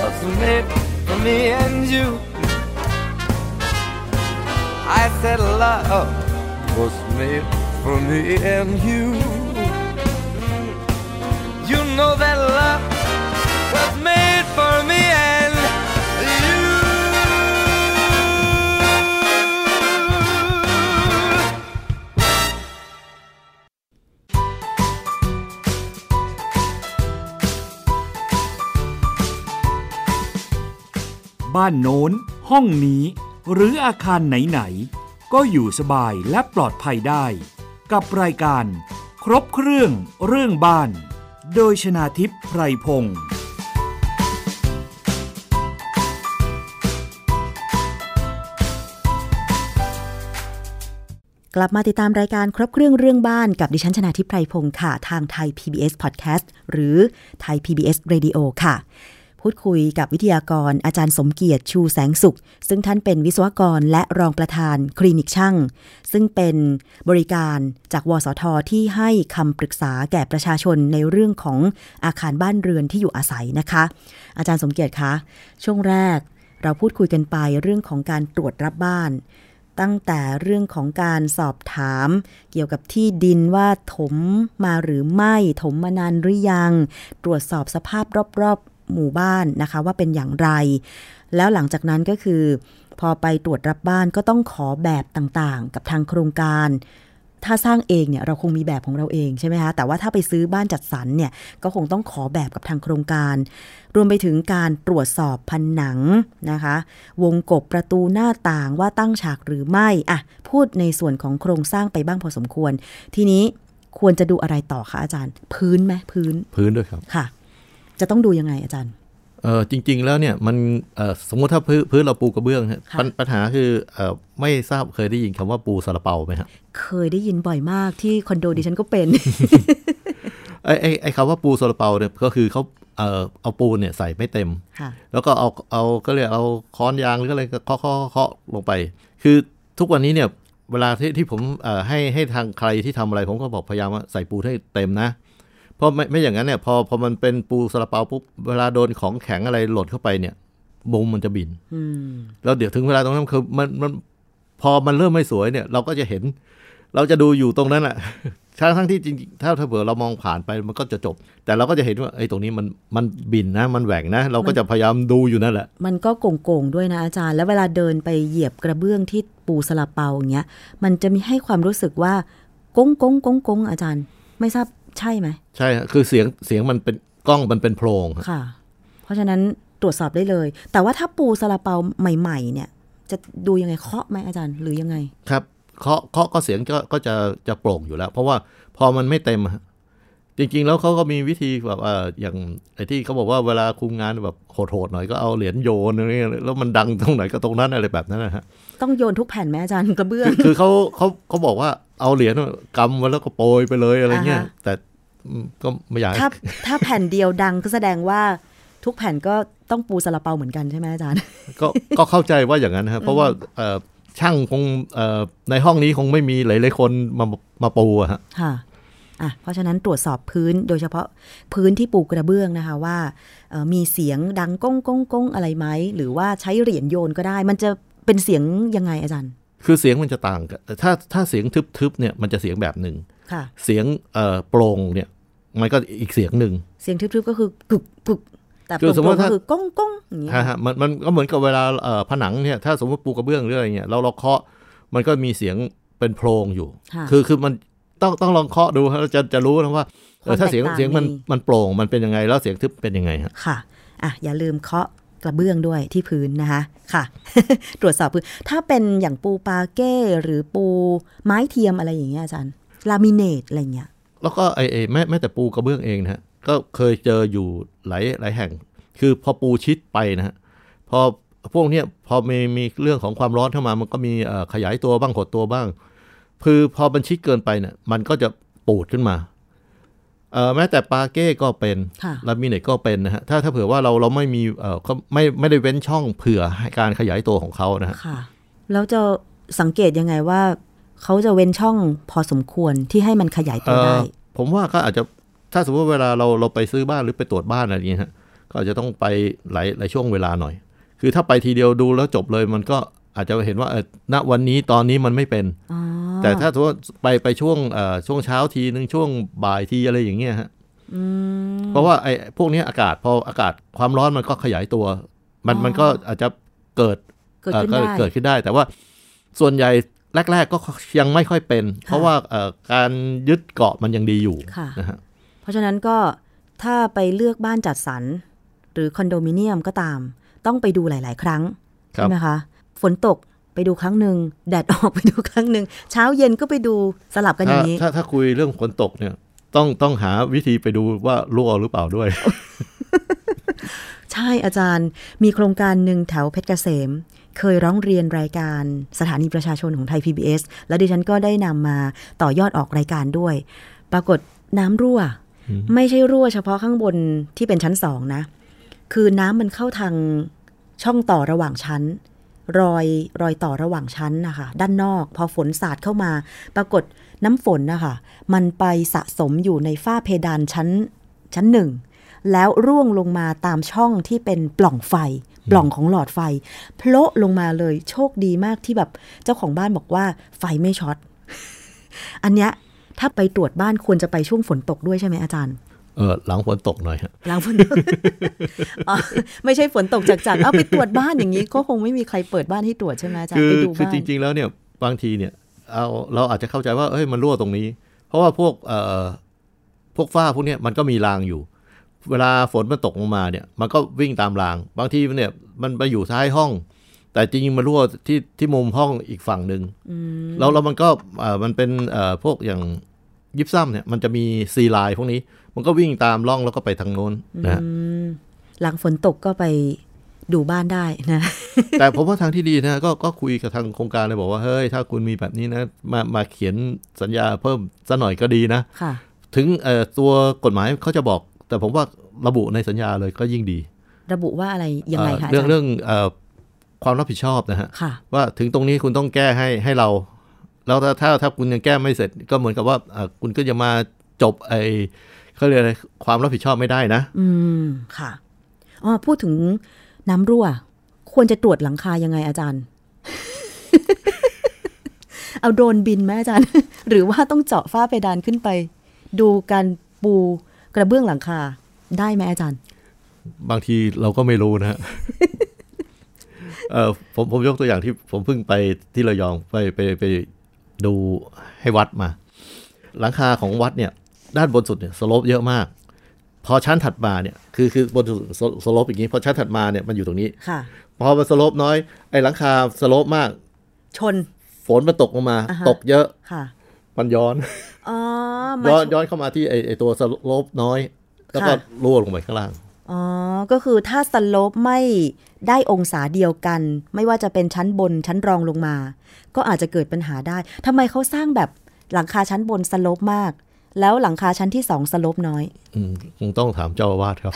was made for me and you. I said love was made for me and you. You know that love was made for me and you.บ้านโน้นห้องนี้หรืออาคารไหนๆก็อยู่สบายและปลอดภัยได้กับรายการครบเครื่องเรื่องบ้านโดยชนาธิป ไพรพงษ์กลับมาติดตามรายการครบเครื่องเรื่องบ้านกับดิฉันชนาธิป ไพรพงษ์ค่ะทางไทย พี บี เอส Podcast หรือไทย พี บี เอส Radio ค่ะพูดคุยกับวิทยากรอาจารย์สมเกียรติชูแสงสุขซึ่งท่านเป็นวิศวกรและรองประธานคลินิกช่างซึ่งเป็นบริการจากวสท.ที่ให้คำปรึกษาแก่ประชาชนในเรื่องของอาคารบ้านเรือนที่อยู่อาศัยนะคะอาจารย์สมเกียรติคะช่วงแรกเราพูดคุยกันไปเรื่องของการตรวจรับบ้านตั้งแต่เรื่องของการสอบถามเกี่ยวกับที่ดินว่าถมมาหรือไม่ถมมานานหรือยังตรวจสอบสภาพรอบๆหมู่บ้านนะคะว่าเป็นอย่างไรแล้วหลังจากนั้นก็คือพอไปตรวจรับบ้านก็ต้องขอแบบต่างๆกับทางโครงการถ้าสร้างเองเนี่ยเราคงมีแบบของเราเองใช่ไหมคะแต่ว่าถ้าไปซื้อบ้านจัดสรรเนี่ยก็คงต้องขอแบบกับทางโครงการรวมไปถึงการตรวจสอบผนังนะคะวงกบประตูหน้าต่างว่าตั้งฉากหรือไม่อ่ะพูดในส่วนของโครงสร้างไปบ้างพอสมควรทีนี้ควรจะดูอะไรต่อคะอาจารย์พื้นไหมพื้นพื้นด้วยครับค่ะจะต้องดูยังไงอาจารย์เออจริงๆแล้วเนี่ยมันสมมติถ้าพื้นเราปูกระเบื้องปัญหาคือไม่ทราบเคยได้ยินคำว่าปูซาลาเปาไหมฮะเคยได้ยินบ่อยมากที่คอนโดดิฉันก็เป็น ไอ้ไอ้ไอ้คำว่าปูซาลาเปาเนี่ยก็คือเขาเออเอาปูนเนี่ยใส่ไม่เต็มแล้วก็เอาเอาก็เรียกเอาค้อนยางหรืออะไรเคาะเคาะเคาะลงไปคือทุกวันนี้เนี่ยเวลาที่ที่ผมให้ให้ทางใครที่ทำอะไรผมก็บอกพยายามว่าใส่ปูให้เต็มนะเพราะไม่ไม่อย่างนั้นเนี่ยพอพอมันเป็นปูซาลาเปาปุ๊บเวลาโดนของแข็งอะไรหล่นเข้าไปเนี่ยมุมมันจะบินแล้วเดี๋ยวถึงเวลาตรงนั้นคือมันมันพอมันเริ่มไม่สวยเนี่ยเราก็จะเห็นเราจะดูอยู่ตรงนั้นแหละทั้งทั้งที่จริงถ้าถ้าเผื่อเรามองผ่านไปมันก็จะจบแต่เราก็จะเห็นว่าไอ้ตรงนี้มันมันบินนะมันแหว่งนะเราก็จะพยายามดูอยู่นั่นแหละมันก็โก่งๆด้วยนะอาจารย์แล้วเวลาเดินไปเหยียบกระเบื้องที่ปูซาลาเปาอย่างเงี้ยมันจะมีให้ความรู้สึกว่าก้งก้งก้งก้งอาจารย์ไม่ทราบใช่ไหมใช่คือเสียงเสียงมันเป็นกล้องมันเป็นโพรงค่ะเพราะฉะนั้นตรวจสอบได้เลยแต่ว่าถ้าปูซาลาเปาใหม่ๆเนี่ยจะดูยังไงเคาะไหมอาจารย์หรือยังไงครับเคาะเคาะก็เสียงก็ก็จะจะโปร่งอยู่แล้วเพราะว่าพอมันไม่เต็มจริงๆแล้วเขาก็มีวิธีแบบอ่าอย่างไอ้ที่เขาบอกว่าเวลาคุมงานแบบโหดๆหน่อยก็เอาเหรียญโยนอะไรแล้วมันดังตรงไหนก็ตรงนั้นอะไรแบบนั้นนะฮะต้องโยนทุกแผ่นไหมอาจารย์กระเบื้องคือเขาเขาเขาบอกว่าเอาเหรียญกำไว้แล้วก็โปรยไปเลยอะไรเงี้ยแต่ก็ไม่อยากถ้าถ้าแผ่นเดียวดังก็แสดงว่าทุกแผ่นก็ต้องปูซาลาเปาเหมือนกันใช่ไหมอาจารย์ก็ก็เข้าใจว่าอย่างนั้นนะครับเพราะว่าช่างคงในห้องนี้คงไม่มีหลายๆคนมามาปูอะฮะค่ะอ่ะเพราะฉะนั้นตรวจสอบพื้นโดยเฉพาะพื้นที่ปูกระเบื้องนะคะว่ามีเสียงดังก้งก้งก้งอะไรไหมหรือว่าใช้เหรียญโยนก็ได้มันจะเป็นเสียงยังไงอาจารย์คือเสียงมันจะต่างกันถ้าถ้าเสียงทึบๆเนี่ยมันจะเสียงแบบหนึ่งเสียงโปร่งเนี่ยมันก็อีกเสียงหนึ่งเสียงทึบๆก็คือกึกกึกแต่โปร่งก็คือก้งก้งอย่างเงี้ยฮะมันมันก็เหมือนกับเวลาผนังเนี่ยถ้าสมมติปูกระเบื้องหรืออะไรเงี้ยเราเราเคาะมันก็มีเสียงเป็นโพรงอยู่คือคือมันต้องต้องลองเคาะดูเราจะจะรู้นะว่าถ้าเสียงเสียงมันมันโปร่งมันเป็นยังไงแล้วเสียงทึบเป็นยังไงค่ะอ่ะอย่าลืมเคาะกระเบื้องด้วยที่พื้นนะคะค่ะตรวจสอบพื้นถ้าเป็นอย่างปูปาเก้หรือปูไม้เทียมอะไรอย่างเงี้ยอาจารย์ลามิเนตอะไรเงี้ยแล้วก็ไอ้แม้แม้แต่ปูกระเบื้องเองนะฮะก็เคยเจออยู่หลายหลายแห่งคือพอปูชิดไปนะฮะพอพวกเนี้ยพอมีมีเรื่องของความร้อนเข้ามามันก็มีขยายตัวบ้างหดตัวบ้างคือพอมันชิดเกินไปเนี่ยมันก็จะปูดขึ้นมาเอ่อแม้แต่ปาเก้ก็เป็นลามิเนตก็เป็นนะฮะถ้าถ้าเผื่อว่าเราเราไม่มีเอ่อไม่ไม่ได้เว้นช่องเผื่อการขยายตัวของเขานะฮะแล้วจะสังเกตยังไงว่าเขาจะเว้นช่องพอสมควรที่ให้มันขยายตัวได้ผมว่าก็อาจจะถ้าสมมติว่าเวลาเราเราไปซื้อบ้านหรือไปตรวจบ้านอะไรอย่างเงี้ยก็อาจจะต้องไปหลายหลายช่วงเวลาหน่อยคือถ้าไปทีเดียวดูแล้วจบเลยมันก็ อาจจะเห็นว่าเออณวันนี้ตอนนี้มันไม่เป็นแต่ถ้าทั่วไปไปช่วงช่วงเช้าทีนึงช่วงบ่ายทีอะไรอย่างเงี้ยฮะเพราะว่าไอ้พวกนี้อากาศพออากาศความร้อนมันก็ขยายตัวมันมันก็อาจจะเกิดเกิดขึ้นได้แต่ว่าส่วนใหญ่แรกๆก็ยังไม่ค่อยเป็นเพราะว่าการยึดเกาะมันยังดีอยู่นะฮะเพราะฉะนั้นก็ถ้าไปเลือกบ้านจัดสรรหรือคอนโดมิเนียมก็ตามต้องไปดูหลายๆครั้งใช่ไหมคะฝนตกไปดูครั้งหนึ่งแดดออกไปดูครั้งหนึ่งเช้าเย็นก็ไปดูสลับกันอย่างนี้ถ้าถ้าคุยเรื่องฝนตกเนี่ยต้องต้องหาวิธีไปดูว่ารั่วหรือเปล่าด้วย ใช่อาจารย์มีโครงการหนึ่งแถวเพชรเกษมเคยร้องเรียนรายการสถานีประชาชนของไทย พี บี เอส แล้วดิฉันก็ได้นำมาต่อยอดออกรายการด้วยปรากฏน้ำรั่ว hmm. ไม่ใช่รั่วเฉพาะข้างบนที่เป็นชั้นสองนะคือน้ำมันเข้าทางช่องต่อระหว่างชั้นรอยรอยต่อระหว่างชั้นนะคะด้านนอกพอฝนสาดเข้ามาปรากฏน้ำฝนนะคะมันไปสะสมอยู่ในฝ้าเพดานชั้นชั้นหนึ่งแล้วร่วงลงมาตามช่องที่เป็นปล่องไฟปล่องของหลอดไฟโผล่ลงมาเลยโชคดีมากที่แบบเจ้าของบ้านบอกว่าไฟไม่ช็อต อันเนี้ยถ้าไปตรวจบ้านควรจะไปช่วงฝนตกด้วยใช่ไหมอาจารย์เออหลังฝนตกหน่อยฮะหลังฝนตก ไม่ใช่ฝนตกจัดๆเอาไปตรวจบ้านอย่างนี้ก็คงไม่มีใครเปิดบ้านให้ตรวจใช่ไหมอาจารย์ไปดูบ้านคือจริงๆแล้วเนี่ยบางทีเนี่ยเอาเราอาจจะเข้าใจว่าเอ้ยมันรั่วตรงนี้เพราะว่าพวกเอ่อพวกฝ้าพวกเนี้ยมันก็มีรางอยู่เวลาฝนมันตกลงมาเนี่ยมันก็วิ่งตามรางบางทีมันเนี่ยมันไปอยู่ท้ายห้องแต่จริงๆมันรั่วที่ที่มุมห้องอีกฝั่งนึงแล้วแล้วมันก็เอ่อมันเป็นเอ่อพวกอย่างยิปซัมเนี่ยมันจะมีซีไลน์พวกนี้มันก็วิ่งตามร่องแล้วก็ไปทางโน้นนะหลังฝนตกก็ไปดูบ้านได้นะแต่ผมว่าทางที่ดีนะก็ก็คุยกับทางโครงการเลยบอกว่าเฮ้ยถ้าคุณมีแบบนี้นะมามาเขียนสัญญาเพิ่มซะหน่อยก็ดีนะถึงเอ่อตัวกฎหมายเขาจะบอกแต่ผมว่าระบุในสัญญาเลยก็ยิ่งดีระบุว่าอะไรยังไงคะเรื่องเรื่องความรับผิดชอบนะฮะว่าถึงตรงนี้คุณต้องแก้ให้ให้เราแล้วถ้าถ้าถ้าคุณยังแก้ไม่เสร็จก็เหมือนกับว่าคุณก็จะมาจบไอ้เขาเรียกอะไรความรับผิดชอบไม่ได้นะอืมค่ะอ๋อพูดถึงน้ำรั่วควรจะตรวจหลังคายังไงอาจารย์ เอาโดรนบินไหมอาจารย์ หรือว่าต้องเจาะฝ้าเพดานขึ้นไปดูการปูกระเบื้องหลังคาได้ไหมอาจารย์บางทีเราก็ไม่รู้นะฮะ เอ่อผมผมยกตัวอย่างที่ผมเพิ่งไปที่ระยองไปไปไปดูให้วัดมาหลังคาของวัดเนี่ยด้านบนสุดเนี่ยสโลปเยอะมากพอชั้นถัดมาเนี่ยคือคือบนสโลปอย่างนี้พอชั้นถัดมาเนี่ยมันอยู่ตรงนี้พอมันสโลปน้อยไอ้หลังคาสโลปมากชนฝนมันตกลงมาตกเยอะมันย้อนอ๋อย้อนย้อนเข้ามาที่ไอ้ไอ้ตัวสโลปน้อยแล้วก็รั่วลงไปข้างล่างอ๋อก็คือถ้าสโลปไม่ได้องศาเดียวกันไม่ว่าจะเป็นชั้นบนชั้นรองลงมาก็อาจจะเกิดปัญหาได้ทำไมเขาสร้างแบบหลังคาชั้นบนสโลปมากแล้วหลังคาชั้นที่สองสโลปน้อยอืมคงต้องถามเจ้าอาวาสครับ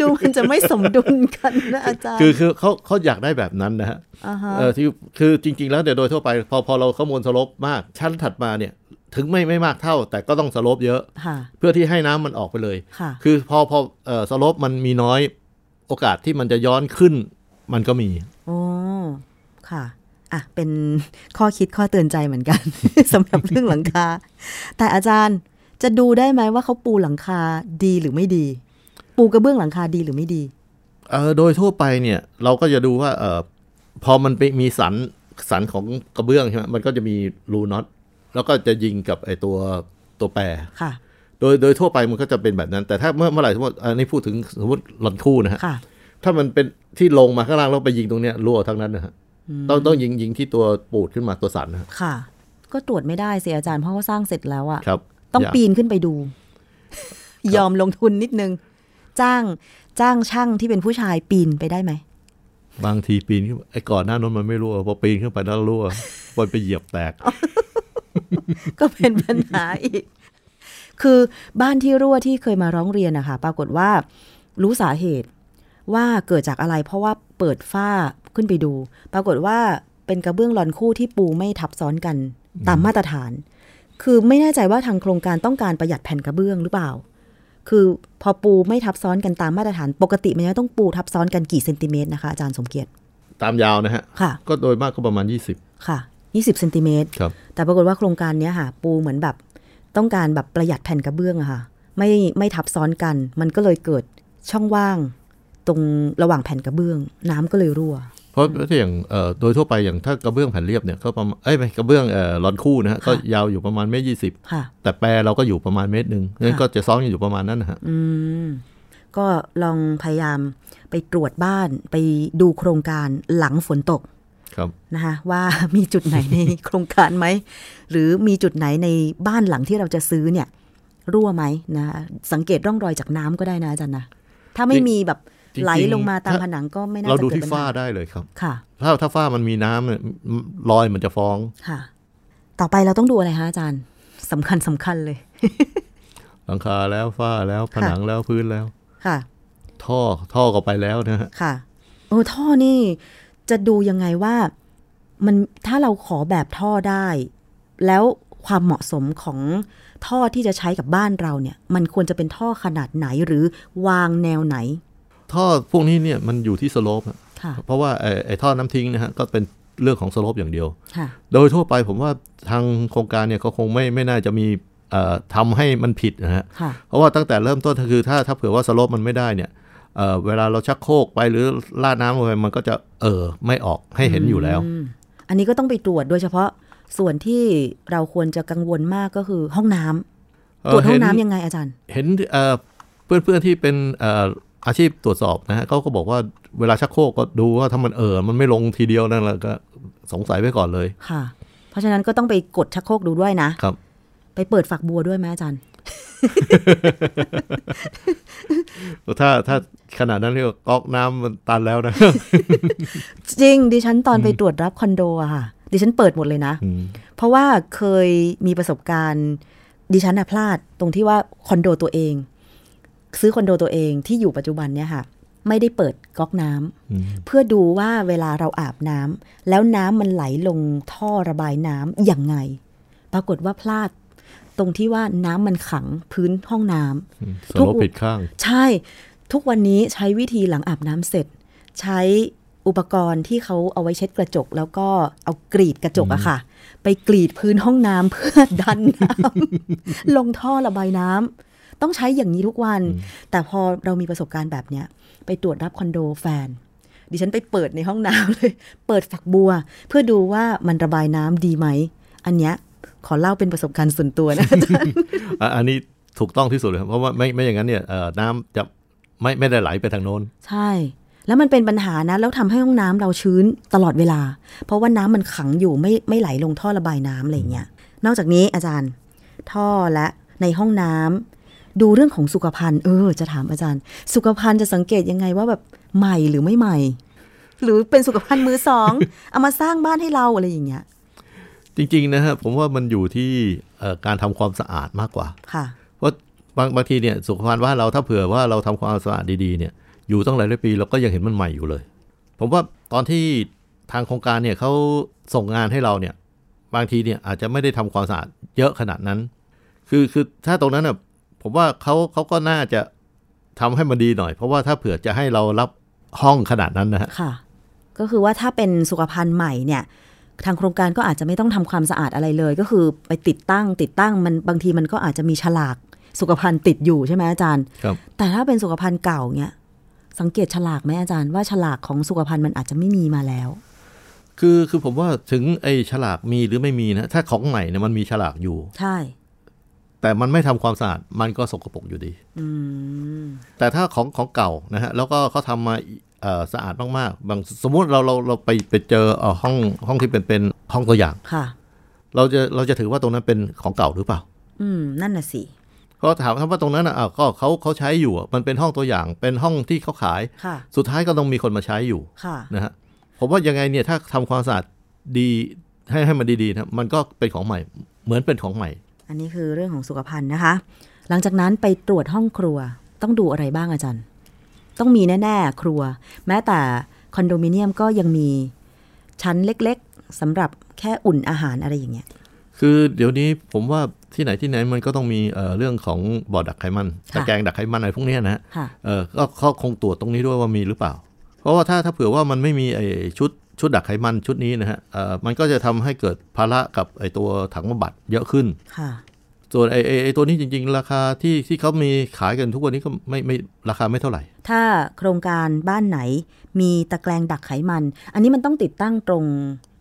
ดูมันจะไม่สมดุลกันนะอาจารย์คือคือเขาเขาอยากได้แบบนั้นนะฮะ uh-huh. เออที่คือจริงๆแล้วเดี๋ยวโดยทั่วไปพอพอเราข้อมูลสโลปมากชั้นถัดมาเนี่ยถึงไม่ไม่มากเท่าแต่ก็ต้องสโลปเยอะ uh-huh. เพื่อที่ให้น้ำมันออกไปเลย uh-huh. คือพอพอเออสโลปมันมีน้อยโอกาสที่มันจะย้อนขึ้นมันก็มีอ๋อค่ะอ่ะเป็นข้อคิดข้อเตือนใจเหมือนกัน สำหรับเรื่องหลังคาแต่อาจารย์จะดูได้ไหมว่าเขาปูหลังคาดีหรือไม่ดีปูกระเบื้องหลังคาดีหรือไม่ดีเออโดยทั่วไปเนี่ยเราก็จะดูว่าเออพอมันไปมีสันสันของกระเบื้องใช่ไหมมันก็จะมีรูน็อตแล้วก็จะยิงกับไอ้ตัวตัวแปรค่ะโดยโดยทั่วไปมันก็จะเป็นแบบนั้นแต่ถ้าเมื่อเมื่อไหร่สมมติอันนี้พูดถึงสมมติหล่อนคู่นะฮะถ้ามันเป็นที่ลงมาข้างล่างแล้วไปยิงตรงเนี้ยรั่วทั้งนั้นนะฮะต้องต้องยิงยิงที่ตัวปูดขึ้นมาตัวสันนะค่ะก็ตรวจไม่ได้สิอาจารย์เพราะเขาสร้างเสร็จแล้วอะต้องปีนขึ้นไปดู ยอมลงทุนนิดนึงจ้างจ้างช่างที่เป็นผู้ชายปีนไปได้ไหมบางทีปีนไอ้ก่อนหน้านั้นมันไม่รั่วพอปีนขึ้นไปแล้วรั่วบอลไปเหยียบแตก ก็เป็นปัญหาอีกคือบ้านที่รั่วที่เคยมาร้องเรียนนะคะปรากฏว่ารู้สาเหตุว่าเกิดจากอะไรเพราะว่าเปิดฝ้าขึ้นไปดูปรากฏว่าเป็นกระเบื้องลอนคู่ที่ปูไม่ทับซ้อนกันตามมาตรฐานคือไม่แน่ใจว่าทางโครงการต้องการประหยัดแผ่นกระเบื้องหรือเปล่าคือพอปูไม่ทับซ้อนกันตามมาตรฐานปกติมันจะต้องปูทับซ้อนกันกี่เซนติเมตรนะคะอาจารย์สมเกียรติ ตามยาวนะฮะก็โดยมากก็ประมาณยี่สิบค่ะยี่สิบเซนติเมตรแต่ปรากฏว่าโครงการนี้ค่ะปูเหมือนแบบต้องการแบบประหยัดแผ่นกระเบื้องอะค่ะไม่ไม่ทับซ้อนกันมันก็เลยเกิดช่องว่างตรงระหว่างแผ่นกระเบื้องน้ำก็เลยรั่วเพราะอย่างโดยทั่วไปอย่างถ้ากระเบื้องแผ่นเรียบเนี่ยก็ประมาณเอ้ยกระเบื้องหลอนคู่นะฮะก็ยาวอยู่ประมาณเมตรยี่สิบแต่แปรเราก็อยู่ประมาณเมตรหนึ่งนั่นก็จะซ้อนกันอยู่ประมาณนั้นนะฮะก็ลองพยายามไปตรวจบ้านไปดูโครงการหลังฝนตกนะคะว่ามีจุดไหนในโครงการไหมหรือมีจุดไหนในบ้านหลังที่เราจะซื้อเนี่ยรั่วไหมนะสังเกตร่องรอยจากน้ำก็ได้นะอาจารย์นะถ้าไม่มีแบบไหลลงมาตามผนังก็ไม่น่าจะเกิดปัญหาเราดูที่ฝ้าได้เลยครับค่ะถ้าถ้าฝ้ามันมีน้ำลอยมันจะฟ้องค่ะต่อไปเราต้องดูอะไรฮะอาจารย์สำคัญสำคัญเลยหลังคาแล้วฝ้าแล้วผนังแล้วพื้นแล้วค่ะท่อท่อก็ไปแล้วนะฮะค่ะโอ้ท่อนี่จะดูยังไงว่ามันถ้าเราขอแบบท่อได้แล้วความเหมาะสมของท่อที่จะใช้กับบ้านเราเนี่ยมันควรจะเป็นท่อขนาดไหนหรือวางแนวไหนท่อพวกนี้เนี่ยมันอยู่ที่สโลปเพราะว่าไอ้ไอ้ท่อน้ำทิ้งนะฮะก็เป็นเรื่องของสโลปอย่างเดียวโดยทั่วไปผมว่าทางโครงการเนี่ยก็คงไม่ไม่น่าจะมีทำให้มันผิดนะฮะเพราะว่าตั้งแต่เริ่มต้นคือถ้าถ้าเผื่อว่าสโลปมันไม่ได้เนี่ยเวลาเราชักโครกไปหรือลาดน้ำลงไปมันก็จะเออไม่ออกให้เห็นอยู่แล้วอันนี้ก็ต้องไปตรวจโดยเฉพาะส่วนที่เราควรจะกังวลมากก็คือห้องน้ำตรวจห้องน้ำยังไงอาจารย์เห็นเพื่อนๆที่เป็นอาชีพตรวจสอบนะฮะเขาก็บอกว่าเวลาชักโครกก็ดูว่าถ้ามันเออมันไม่ลงทีเดียวนั่นแหละก็สงสัยไว้ก่อนเลยค่ะเพราะฉะนั้นก็ต้องไปกดชักโครกดูด้วยนะครับไปเปิดฝักบัวด้วยไหมอาจารย์ถ้าถ้าขนาดนั้นเรียกก๊อกน้ำมันตันแล้วนะจริงดิฉันตอนไปตรวจรับคอนโดอะค่ะดิฉันเปิดหมดเลยนะเพราะว่าเคยมีประสบการณ์ดิฉันอะพลาดตรงที่ว่าคอนโดตัวเองซื้อคอนโดตัวเองที่อยู่ปัจจุบันเนี่ยค่ะไม่ได้เปิดก๊อกน้ำเพื่อดูว่าเวลาเราอาบน้ำแล้วน้ำมันไหลลงท่อระบายน้ำอย่างไงปรากฏว่าพลาดตรงที่ว่าน้ำมันขังพื้นห้องน้ำทุกปิดข้างใช่ทุกวันนี้ใช้วิธีหลังอาบน้ำเสร็จใช้อุปกรณ์ที่เขาเอาไว้เช็ดกระจกแล้วก็เอากรีดกระจกอะค่ะไปกรีดพื้นห้องน้ำเพื่อดันน้ำ ลงท่อระบายน้ำต้องใช้อย่างนี้ทุกวันแต่พอเรามีประสบการณ์แบบเนี้ยไปตรวจรับคอนโดแฟนดิฉันไปเปิดในห้องน้ำเลยเปิดฝักบัวเพื่อดูว่ามันระบายน้ำดีไหมอันเนี้ยขอเล่าเป็นประสบการณ์ส่วนตัวนะอาจารย์ อันนี้ถูกต้องที่สุดเลยเพราะว่าไม่ไม่อย่างนั้นเนี่ยน้ำจะไม่ไม่ได้ไหลไปทางโน้นใช่แล้วมันเป็นปัญหานะแล้วทำให้ห้องน้ำเราชื้นตลอดเวลาเพราะว่าน้ำมันขังอยู่ไม่ไม่ไหลลงท่อระบายน้ำอะไรเงี้ยนอกจากนี้อาจารย์ท่อและในห้องน้ำดูเรื่องของสุขภัณฑ์เออจะถามอาจารย์สุขภัณฑ์จะสังเกตยังไงว่าแบบใหม่หรือไม่ใหม่หรือเป็นสุขภัณฑ์มือสอง เอามาสร้างบ้านให้เราอะไรอย่างเงี้ยจริงๆนะฮะผมว่ามันอยู่ที่การทำความสะอาดมากกว่าเพราะบางบางทีเนี่ยสุขภัณฑ์ว่าเราถ้าเผื่อว่าเราทำความสะอาดดีๆเนี่ยอยู่ตั้งหลายปีเราก็ยังเห็นมันใหม่อยู่เลยผมว่าตอนที่ทางโครงการเนี่ยเขาส่งงานให้เราเนี่ยบางทีเนี่ยอาจจะไม่ได้ทำความสะอาดเยอะขนาดนั้นคือคือถ้าตรงนั้นน่ะผมว่าเขาเขาก็น่าจะทำให้มันดีหน่อยเพราะว่าถ้าเผื่อจะให้เรารับห้องขนาดนั้นนะฮะค่ะก็คือว่าถ้าเป็นสุขภัณฑ์ใหม่เนี่ยทางโครงการก็อาจจะไม่ต้องทำความสะอาดอะไรเลยก็คือไปติดตั้งติดตั้งมันบางทีมันก็อาจจะมีฉลากสุขภัณฑ์ติดอยู่ใช่ไหมอาจารย์ครับแต่ถ้าเป็นสุขภัณฑ์เก่าเนี้ยสังเกตฉลากไหมอาจารย์ว่าฉลากของสุขภัณฑ์มันอาจจะไม่มีมาแล้วคือคือผมว่าถึงไอ้ฉลากมีหรือไม่มีนะถ้าของใหม่เนี่ยมันมีฉลากอยู่ใช่แต่มันไม่ทำความสะอาดมันก็สกปรกอยู่ดีแต่ถ้าของของเก่านะฮะแล้วก็เขาทำมาสะอาดมากๆบางสมมุติเราเราเราไปไปเจอห้องห้องที่เป็นเป็นห้องตัวอย่างค่ะเราจะเราจะถือว่าตรงนั้นเป็นของเก่าหรือเปล่าอืมนั่นน่ะสิเพราะถามว่าตรงนั้นอ่ะก็เขาเขาใช้อยู่มันเป็นห้องตัวอย่างเป็นห้องที่เขาขายสุดท้ายก็ต้องมีคนมาใช้อยู่นะฮะผมว่ายังไงเนี่ยถ้าทำความสะอาดดีให้ให้มันดีๆนะมันก็เป็นของใหม่เหมือนเป็นของใหม่อันนี้คือเรื่องของสุขภัณฑ์นะคะหลังจากนั้นไปตรวจห้องครัวต้องดูอะไรบ้างอาจารย์ต้องมีแน่ๆครัวแม้แต่คอนโดมิเนียมก็ยังมีชั้นเล็กๆสำหรับแค่อุ่นอาหารอะไรอย่างเงี้ยคือเดี๋ยวนี้ผมว่าที่ไหนที่ไหนมันก็ต้องมี เ, เรื่องของบ่อดักไขมันตะแกรงดักไขมันอะไรพวกนี้นะฮะก็คงตรวจตรงนี้ด้วยว่ามีหรือเปล่า ราะว่าถ้าถ้าเผื่อว่ามันไม่มีไอ้ชุดชุดดักไขมันชุดนี้นะฮะมันก็จะทำให้เกิดภาระกับไอ้ตัวถังบำบัดเยอะขึ้นส่วนไอ้ไอ้ตัวนี้จริงๆราคาที่ที่เขามีขายกันทุกวันนี้ก็ไม่ไม่ราคาไม่เท่าไหร่ถ้าโครงการบ้านไหนมีตะแกรงดักไขมันอันนี้มันต้องติดตั้งตรง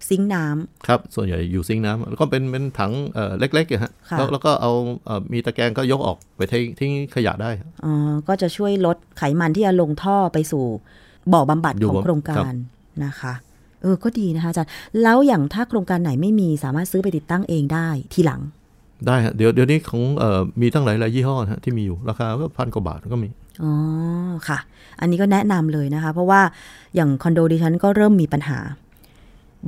ซิงค์น้ำครับส่วนใหญ่อยู่ซิงค์น้ำแล้วก็เป็นเป็นถังเล็กๆฮะแล้วแล้วก็เอามีตะแกรงก็ยกออกไปทิ้งขยะได้อ๋อก็จะช่วยลดไขมันที่จะลงท่อไปสู่บ่อบำบัดของโครงการนะคะเออก็ดีนะคะอาจารย์แล้วอย่างถ้าโครงการไหนไม่มีสามารถซื้อไปติดตั้งเองได้ทีหลังได้ฮะเดี๋ยวเดี๋ยวนี้ของเอ่อมีตั้งหลายหลายยี่ห้อฮะที่มีอยู่ราคาก็พันกว่าบาทก็มีอ๋อค่ะอันนี้ก็แนะนำเลยนะคะเพราะว่าอย่างคอนโดดิฉันก็เริ่มมีปัญหา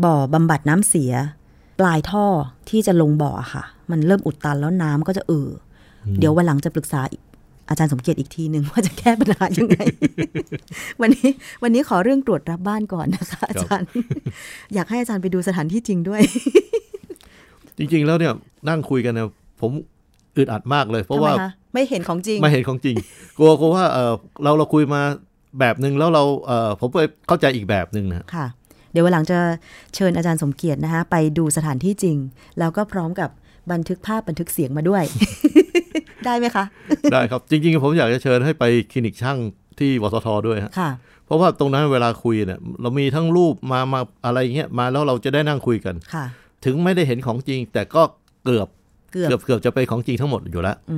บ่อบำบัดน้ำเสียปลายท่อที่จะลงบ่อค่ะมันเริ่มอุดตันแล้วน้ำก็จะเอ่อเดี๋ยววันหลังจะปรึกษาอาจารย์สมเกียรติอีกทีนึงว่าจะแก้ปัญหายังไง วันนี้วันนี้ขอเรื่องตรวจรับบ้านก่อนนะคะอาจารย์ อยากให้อาจารย์ไปดูสถานที่จริงด้วย จริงๆแล้วเนี่ยนั่งคุยกันเนี่ยผมอึดอัดมากเลยเพราะว่าไม่เห็นของจริงไม่เห็นของจริงกลัวกลัวว่าเออเราเราคุยมาแบบนึงแล้วเราเออผมไปเข้าใจอีกแบบนึงนะค่ะเดี๋ยววันหลังจะเชิญอาจารย์สมเกียรตินะคะไปดูสถานที่จริงแล้วก็พร้อมกับบันทึกภาพบันทึกเสียงมาด้วย ได้ไหมคะได้ครับจริงๆผมอยากจะเชิญให้ไปคลินิกช่างที่วสท.ด้วยฮะค่ะเพราะว่าตรงนั้นเวลาคุยเนี่ยเรามีทั้งรูปมามาอะไรเงี้ยมาแล้วเราจะได้นั่งคุยกันค่ะถึงไม่ได้เห็นของจริงแต่ก็เกือบเกือบเกือบจะไปของจริงทั้งหมดอยู่แล้วอื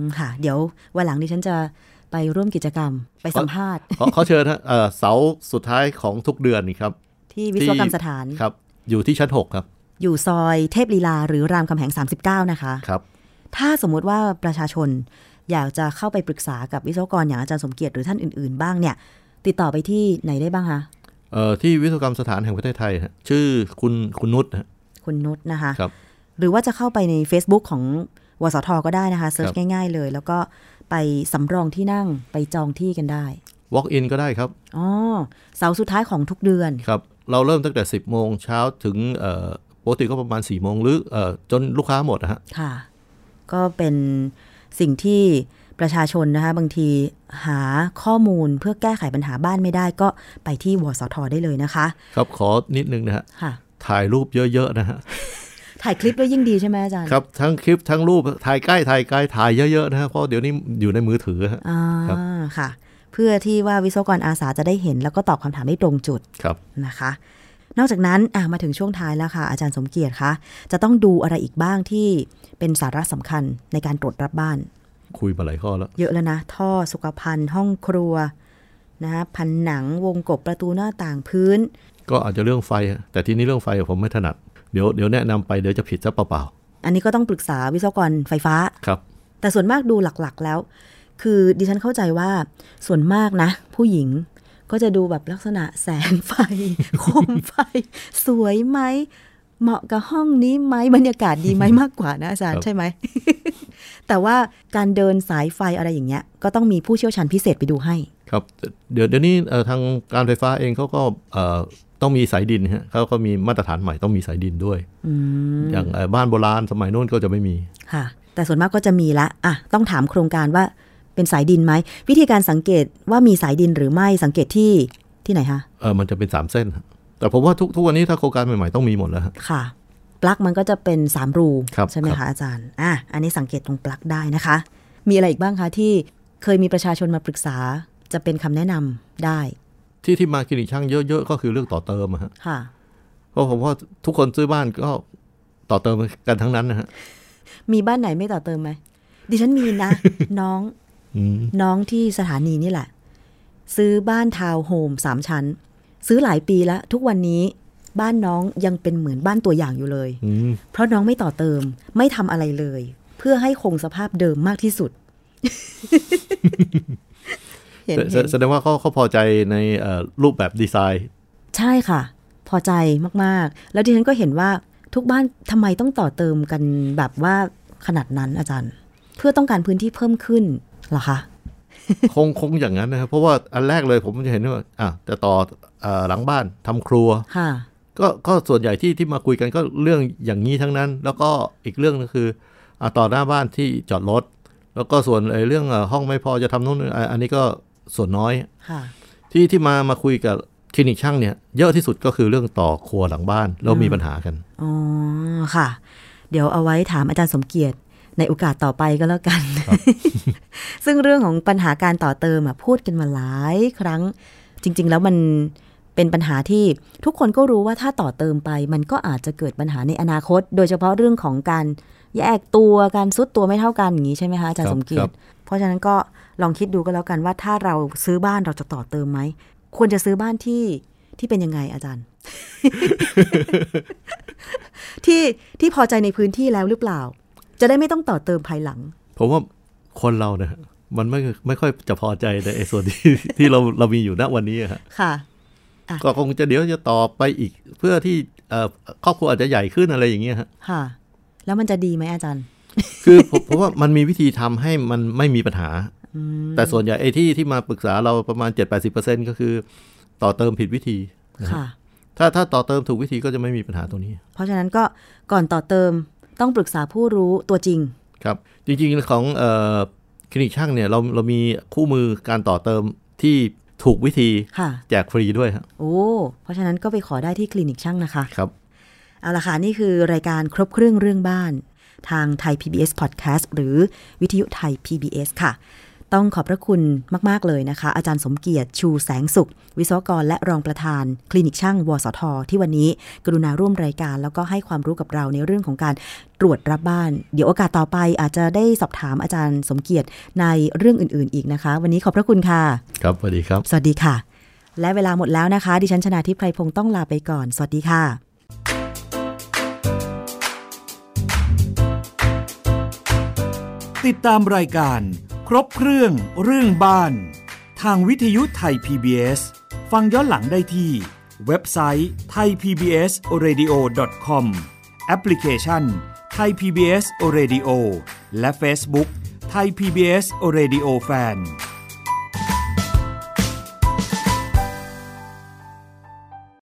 มค่ะเดี๋ยววันหลังดิฉันจะไปร่วมกิจกรรมไปสัมภาษณ์เขาเชิญฮะเสาร์สุดท้ายของทุกเดือนครับที่วิศวกรรมสถานครับอยู่ที่ชั้นหกครับอยู่ซอยเทพลีลาหรือรามคำแหงสามสิบเก้านะคะครับถ้าสมมุติว่าประชาชนอยากจะเข้าไปปรึกษากับวิศวกรอย่างอาจารย์สมเกียรติหรือท่านอื่นๆบ้างเนี่ยติดต่อไปที่ไหนได้บ้างคะเอ่อที่วิศวกรรมสถานแห่งประเทศไทยฮะชื่อคุณคุณนุชฮะคุณนุชนะคะครับหรือว่าจะเข้าไปใน Facebook ของวสท.ก็ได้นะคะเสิร์ชง่ายๆเลยแล้วก็ไปสำรองที่นั่งไปจองที่กันได้ Walk in ก็ได้ครับอ๋อเสาร์สุดท้ายของทุกเดือนครับเราเริ่มตั้งแต่ สิบโมง เช้าถึงเอ่อปกติก็ประมาณ สี่โมง หรือเอ่อจนลูกค้าหมดนะฮะค่ะก็เป็นสิ่งที่ประชาชนนะคะบางทีหาข้อมูลเพื่อแก้ไขปัญหาบ้านไม่ได้ก็ไปที่วสท.ได้เลยนะคะครับขอนิดนึงนะฮะค่ะถ่ายรูปเยอะๆนะฮะถ่ายคลิปด้วยยิ่งดีใช่ไหมอาจารย์ครับทั้งคลิปทั้งรูปถ่ายใกล้ถ่ายไกลถ่ายเยอะๆนะฮะเพราะเดี๋ยวนี้อยู่ในมือถือฮะอ่าค่ะเพื่อที่ว่าวิศวกรอาสาจะได้เห็นแล้วก็ตอบคำถามได้ตรงจุดครับนะคะนอกจากนั้นมาถึงช่วงท้ายแล้วค่ะอาจารย์สมเกียรติคะจะต้องดูอะไรอีกบ้างที่เป็นสาระสำคัญในการตรวจรับบ้านคุยมาหลายข้อแล้วเยอะแล้วนะท่อสุขภัณฑ์ห้องครัวนะผนังวงกบประตูหน้าต่างพื้นก็อาจจะเรื่องไฟแต่ทีนี้เรื่องไฟผมไม่ถนัดเดี๋ยวเดี๋ยวแนะนำไปเดี๋ยวจะผิดซะเปล่าๆอันนี้ก็ต้องปรึกษาวิศวกรไฟฟ้าครับแต่ส่วนมากดูหลักๆแล้วคือดิฉันเข้าใจว่าส่วนมากนะผู้หญิงก็จะดูแบบลักษณะแสงไฟโคมไฟสวยไหมเหมาะกับห้องนี้ไหมบรรยากาศดีไหมมากกว่านะอาจารย์ใช่ไหม แต่ว่าการเดินสายไฟอะไรอย่างเงี้ยก็ต้องมีผู้เชี่ยวชาญพิเศษไปดูให้ครับเดี๋ยวเดี๋ยวนี้ทางการไฟฟ้าเองเขาก็ต้องมีสายดินฮะเขาก็มีมาตรฐานใหม่ต้องมีสายดินด้วย อย่างบ้านโบราณสมัยโน้นก็จะไม่มีค่ะแต่ส่วนมากก็จะมีละอ่ะต้องถามโครงการว่าเป็นสายดินไหมวิธีการสังเกตว่ามีสายดินหรือไม่สังเกตที่ที่ไหนคะเออมันจะเป็นสามเส้นแต่ผมว่าทุกทุกวันนี้ถ้าโครงการใหม่ๆต้องมีหมดแล้วค่ะปลั๊กมันก็จะเป็นสามรูใช่ไหมคะอาจารย์อ่ะอันนี้สังเกตตรงปลั๊กได้นะคะมีอะไรอีกบ้างคะที่เคยมีประชาชนมาปรึกษาจะเป็นคำแนะนำได้ที่ที่มาคลินิกช่างเยอะๆก็คือเรื่องต่อเติมอะฮะค่ะเพราะผมว่าทุกคนซื้อบ้านก็ต่อเติมกันทั้งนั้นนะฮะมีบ้านไหนไม่ต่อเติมไหมดิฉันมีนะ น้องน้องที่สถานีนี่แหละซื้อบ้านทาวน์โฮมสามชั้นซื้อหลายปีแล้วทุกวันนี้บ้านน้องยังเป็นเหมือนบ้านตัวอย่างอยู่เลยเพราะน้องไม่ต่อเติมไม่ทำอะไรเลยเพื่อให้คงสภาพเดิมมากที่สุด เห็นแสดงว่าเขาเขาพอใจในรูปแบบดีไซน์ใช่ค่ะพอใจมากๆแล้วดิฉันก็เห็นว่าทุกบ้านทำไมต้องต่อเติมกันแบบว่าขนาดนั้นอาจารย์เพื่อต้องการพื้นที่เพิ่มขึ้นเหรอคะคงคงอย่างนั้นนะครับเพราะว่าอันแรกเลยผมจะเห็นว่าอ่ะจะต่อหลังบ้านทำครัวก็ก็ส่วนใหญ่ที่ที่มาคุยกันก็เรื่องอย่างนี้ทั้งนั้นแล้วก็อีกเรื่องนึงคืออ่ะต่อหน้าบ้านที่จอดรถแล้วก็ส่วนไอ้เรื่องห้องไม่พอจะทำนู่นอันนี้ก็ส่วนน้อย ที่ที่มามาคุยกับคลินิกช่างเนี่ยเยอะที่สุดก็คือเรื่องต่อครัวหลังบ้านเรามีปัญหากันอ๋อค่ะเดี๋ยวเอาไว้ถามอาจารย์สมเกียรติในโอกาสต่อไปก็แล้วกัน ซึ่งเรื่องของปัญหาการต่อเติมอ่ะพูดกันมาหลายครั้งจริงๆแล้วมันเป็นปัญหาที่ทุกคนก็รู้ว่าถ้าต่อเติมไปมันก็อาจจะเกิดปัญหาในอนาคตโดยเฉพาะเรื่องของการแยกตัวการซุดตัวไม่เท่ากันอย่างนี้ใช่ไหมคะอาจารย์สมเกียรติเพราะฉะนั้นก็ลองคิดดูก็แล้วกันว่าถ้าเราซื้อบ้านเราจะต่อเติมไหมควรจะซื้อบ้านที่ที่เป็นยังไงอาจารย์ ที่ที่พอใจในพื้นที่แล้วหรือเปล่าจะได้ไม่ต้องต่อเติมภายหลังผมว่าคนเราเนี่ยมันไม่ไม่ค่อยจะพอใจในส่วนที่ที่เราเรามีอยู่ณวันนี้ค่ะค่ะก็คงจะเดี๋ยวจะต่อไปอีกเพื่อที่ครอบครัวอาจจะใหญ่ขึ้นอะไรอย่างเงี้ยค่ะแล้วมันจะดีไหมอาจารย์คือผม ว่ามันมีวิธีทำให้มันไม่มีปัญหาแต่ส่วนใหญ่ไอ้ที่ที่มาปรึกษาเราประมาณ เจ็ดสิบถึงแปดสิบเปอร์เซ็นต์ ก็คือต่อเติมผิดวิธีค่ะถ้าถ้าต่อเติมถูกวิธีก็จะไม่มีปัญหาตรงนี้เพราะฉะนั้นก็ก่อนต่อเติมต้องปรึกษาผู้รู้ตัวจริงครับจริงๆของเอ่อคลินิกช่างเนี่ยเราเรามีคู่มือการต่อเติมที่ถูกวิธีแจกฟรีด้วยครับโอ้เพราะฉะนั้นก็ไปขอได้ที่คลินิกช่างนะคะครับเอาล่ะค่ะนี่คือรายการครบเครื่องเรื่องบ้านทางไทย พี บี เอส Podcast หรือวิทยุไทย พี บี เอส ค่ะต้องขอบพระคุณมากๆเลยนะคะอาจารย์สมเกียรติชูแสงสุขวิศวกรและรองประธานคลินิกช่างวสท.ที่วันนี้กรุณาร่วมรายการแล้วก็ให้ความรู้กับเราในเรื่องของการตรวจรับบ้านเดี๋ยวโอกาสต่อไปอาจจะได้สอบถามอาจารย์สมเกียรติในเรื่องอื่นๆอีกนะคะวันนี้ขอบพระคุณค่ะครับสวัสดีครับสวัสดีค่ะและเวลาหมดแล้วนะคะดิฉันชนาธิปไพพงศ์ต้องลาไปก่อนสวัสดีค่ะติดตามรายการครบเครื่องเรื่องบ้านทางวิทยุไทย พี บี เอส ฟังย้อนหลังได้ที่เว็บไซต์ ไทยพีบีเอสเรดิโอดอทคอม แอปพลิเคชัน Thai พี บี เอส Radio และ Facebook Thai พี บี เอS Radio Fan